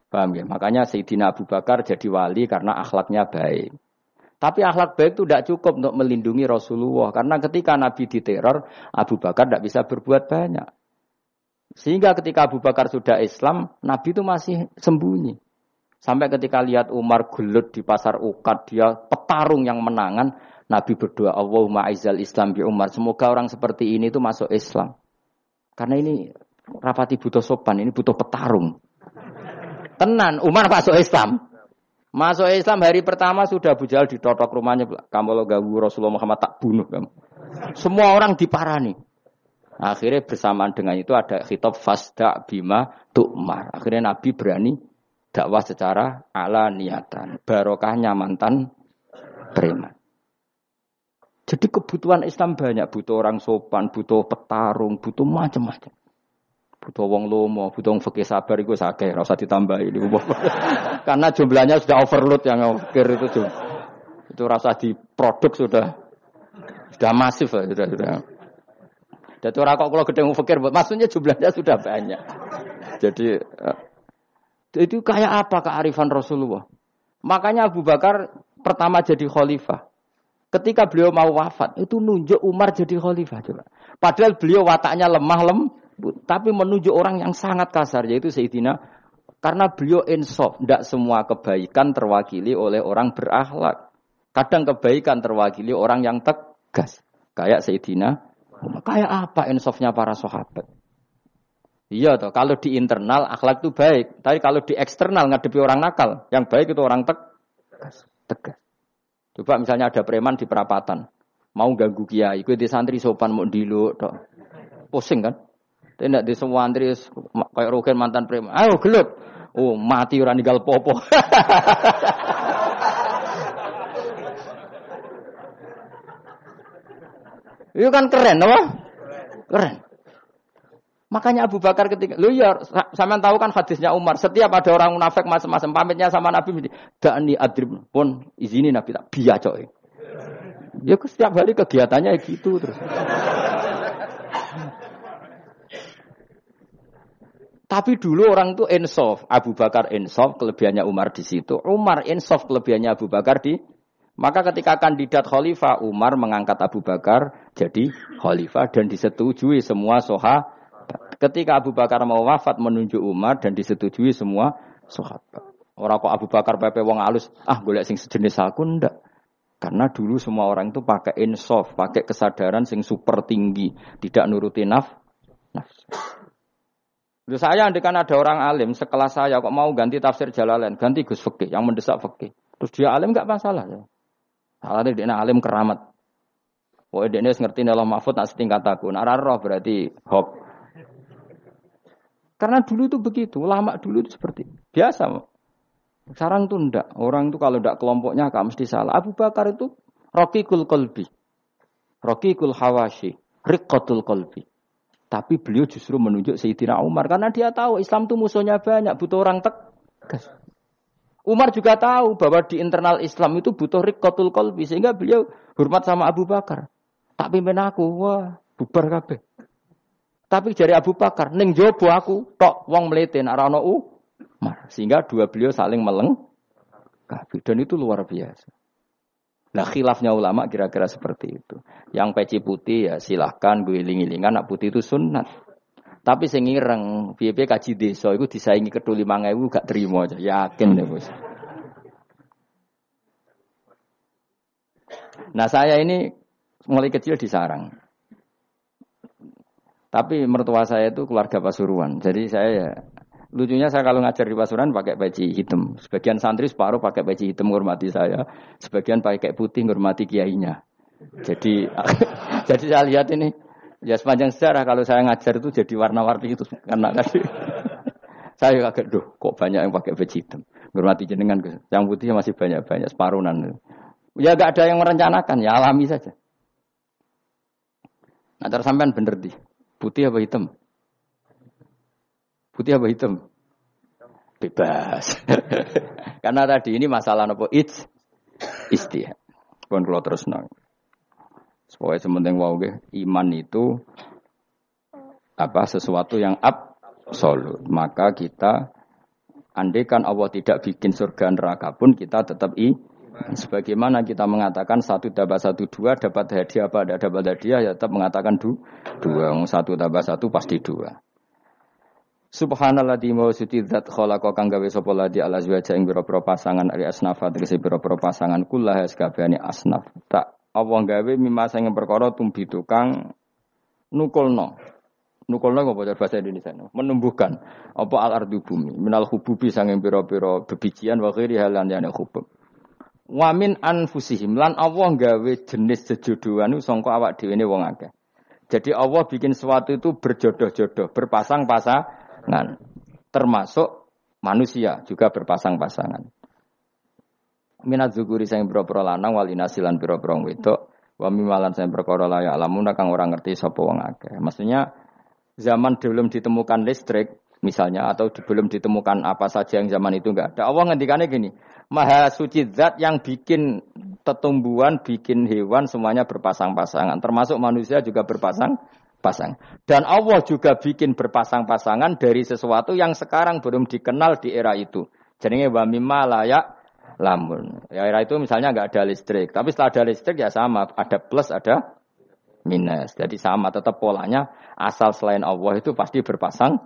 Paham ya? Makanya Sayyidina Abu Bakar jadi wali karena akhlaknya baik. Tapi akhlak baik itu tidak cukup untuk melindungi Rasulullah, karena ketika Nabi diteror, Abu Bakar tidak bisa berbuat banyak. Sehingga ketika Abu Bakar sudah Islam, Nabi itu masih sembunyi. Sampai ketika lihat Umar gelut di pasar Uqad, dia petarung yang menangan, Nabi berdoa, Allahumma aizal Islam bi Umar. Semoga orang seperti ini itu masuk Islam. Karena ini rapati butuh sopan, ini butuh petarung. Tenan, Umar masuk Islam. Masuk Islam hari pertama sudah Abu Jahal ditotok rumahnya. Kamu lo ganggu Rasulullah Muhammad tak bunuh kamu. Semua orang diparani. Akhirnya bersamaan dengan itu ada khitab fasda bima tu'mar. Akhirnya Nabi berani dakwah secara ala niatan. Barokahnya mantan preman. Jadi kebutuhan Islam banyak. Butuh orang sopan, butuh petarung, butuh macam-macam. Butuh wong lomo, butuh wong fikih sabar. Itu sakeh, gak usah ditambah ini. Karena jumlahnya sudah overload yang fikir itu. Jumlah. Itu rasa diproduk sudah. Sudah masif lah. Sudah, sudah. Jadi orang kok kalau gede ngufekir, maksudnya jumlahnya sudah banyak. Jadi itu kayak apa kearifan Rasulullah? Makanya Abu Bakar pertama jadi khalifah. Ketika beliau mau wafat, itu nunjuk Umar jadi khalifah. Padahal beliau wataknya lemah lembut, tapi menunjuk orang yang sangat kasar, yaitu Sayyidina. Karena beliau insaf, tidak semua kebaikan terwakili oleh orang berakhlak. Kadang kebaikan terwakili orang yang tegas, kayak Sayyidina. Kayak apa insafnya para sahabat? Iya toh, kalau di internal akhlak itu baik, tapi kalau di eksternal ngadepi orang nakal, yang baik itu orang tegas. Tegas. Coba misalnya ada preman di perapatan, mau ganggu kiai, kowe di santri sopan mau diluk toh. Pusing kan? Tapi ndak di semua santri kayak roken mantan preman. Ayo gelut. Oh, mati ora ninggal popo. Itu kan keren, apa? Keren. Makanya Abu Bakar ketika, lu ya, sampean tahu kan hadisnya Umar. Setiap ada orang munafik macam-macam pamitnya sama Nabi, dakni adrib pun izini Nabi tak biya coy. Ya setiap hari kegiatannya gitu terus. Tapi dulu orang itu insaf. Abu Bakar insaf, kelebihannya Umar di situ. Umar insaf, kelebihannya Abu Bakar di. Maka ketika kandidat khalifah, Umar mengangkat Abu Bakar jadi khalifah dan disetujui semua sahabat. Ketika Abu Bakar mau wafat menunjuk Umar dan disetujui semua sahabat. Orang kok Abu Bakar pepe wong alus, ah golek sing sejenis aku ndak. Karena dulu semua orang itu pakai insaf, pakai kesadaran sing super tinggi, tidak nuruti naf. nafsu. Lalu saya andai kan ada orang alim sekelas saya kok mau ganti tafsir Jalalain, ganti Gus Fakih yang mendesak Fakih. Terus dia alim enggak masalah ya. Salahnya dia alim keramat. Pokoke dia ngerti Allah Mahfud nak setingkat aku. Nak roh berarti hop. Karena dulu itu begitu, lama dulu itu seperti biasa. Sekarang tuh ndak. Orang itu kalau ndak kelompoknya enggak mesti salah. Abu Bakar itu raqiqul qalbi. Raqiqul hawashi, riqqatul qalbi. Tapi beliau justru menunjuk Sayyidina Umar. Karena dia tahu Islam itu musuhnya banyak. Butuh orang tegas. Umar juga tahu bahwa di internal Islam itu butuh riqqatul qalbi. Sehingga beliau hormat sama Abu Bakar. Tak pimpin aku. Wah, bubar kabeh. Tapi dari Abu Bakar. Ning jobo aku. Tok wong mleten arana Umar. Sehingga dua beliau saling meleng. Dan itu luar biasa. Nah khilafnya ulama kira-kira seperti itu. Yang peci putih ya silahkan gue iling-ilingan, nak putih itu sunat. Tapi sing ireng, piye-piye kaji desa iku disaingi ketu lima ribu gak terima aja. Yakin deh, Bos. Nah, saya ini mulai kecil di sarang. Tapi mertua saya itu keluarga Pasuruan. Jadi saya ya lucunya saya kalau ngajar di Pasuruan pakai peci hitam. Sebagian santri separuh pakai peci hitam menghormati saya. Sebagian pakai putih menghormati kiainya. Jadi jadi saya lihat ini ya sepanjang sejarah kalau saya ngajar itu jadi warna-warni itu karena tadi saya kaget duh kok banyak yang pakai peci hitam. Menghormati jenengan yang putih masih banyak-banyak separuhan. Ya enggak ada yang merencanakan, ya alami saja. Nah, cara sampean bener di. Putih apa hitam? Putih apa hitam? Bebas. Karena tadi ini masalah apa? It's istihad. Bukan kalau terus nang. Supaya sementing wow gih. Iman itu apa? Sesuatu yang absolut. Maka kita andaikan Allah tidak bikin surga neraka pun kita tetap i. Sebagaimana kita mengatakan satu tambah satu dua dapat hadiah apa? Tidak dapat hadiah ya tetap mengatakan du dua. Satu tambah satu pasti dua. Subhanalladzi mawsiti dzat khalaqa kang gawe sapa ladi ala azwaja ing pira-pira pasangan ari asnafa tegese pira-pira pasangan kullah sakabehane asnaf tak Allah gawe mimasa ing perkara tumbi tukang nukulno nukulno apa bahasa bahasa Indonesia menumbuhkan apa al-ardu bumi minal hububi sanging pira-pira bebijian wa ghairi halan yana hubub wa min anfusihim lan Allah gawe jenis sejodohan sangka awak dhewe ne wong akeh jadi Allah bikin sesuatu itu berjodoh-jodoh berpasang-pasang Nah, termasuk manusia juga berpasang-pasangan. Minat zukuri sing boro-boro lanang walinasilan boro-boro wedok, wa mimalan sing perkara layak lamun kang ora ngerti sapa wong akeh. Maksudnya zaman belum ditemukan listrik misalnya atau belum ditemukan apa saja yang zaman itu enggak ada. Allah ngendikane gini, Maha Suci Zat yang bikin tetumbuhan, bikin hewan semuanya berpasang-pasangan, termasuk manusia juga berpasang pasang. Dan Allah juga bikin berpasang-pasangan dari sesuatu yang sekarang belum dikenal di era itu. Jenenge wa mimma layak lamun. Ya era itu misalnya enggak ada listrik, tapi setelah ada listrik ya sama, ada plus ada minus. Jadi sama tetap polanya asal selain Allah itu pasti berpasang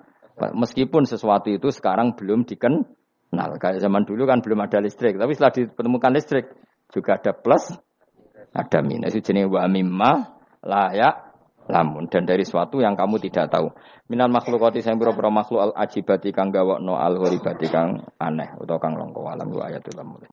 meskipun sesuatu itu sekarang belum dikenal. Kayak zaman dulu kan belum ada listrik, tapi setelah ditemukan listrik juga ada plus ada minus. Jenenge wa mimma layak lamun dan dari suatu yang kamu tidak tahu. Minal makhlukati sing pira-pira makhluk al ajibati kang gawakno al horibati kang aneh utawa kang langka alam wa ayatul lamun.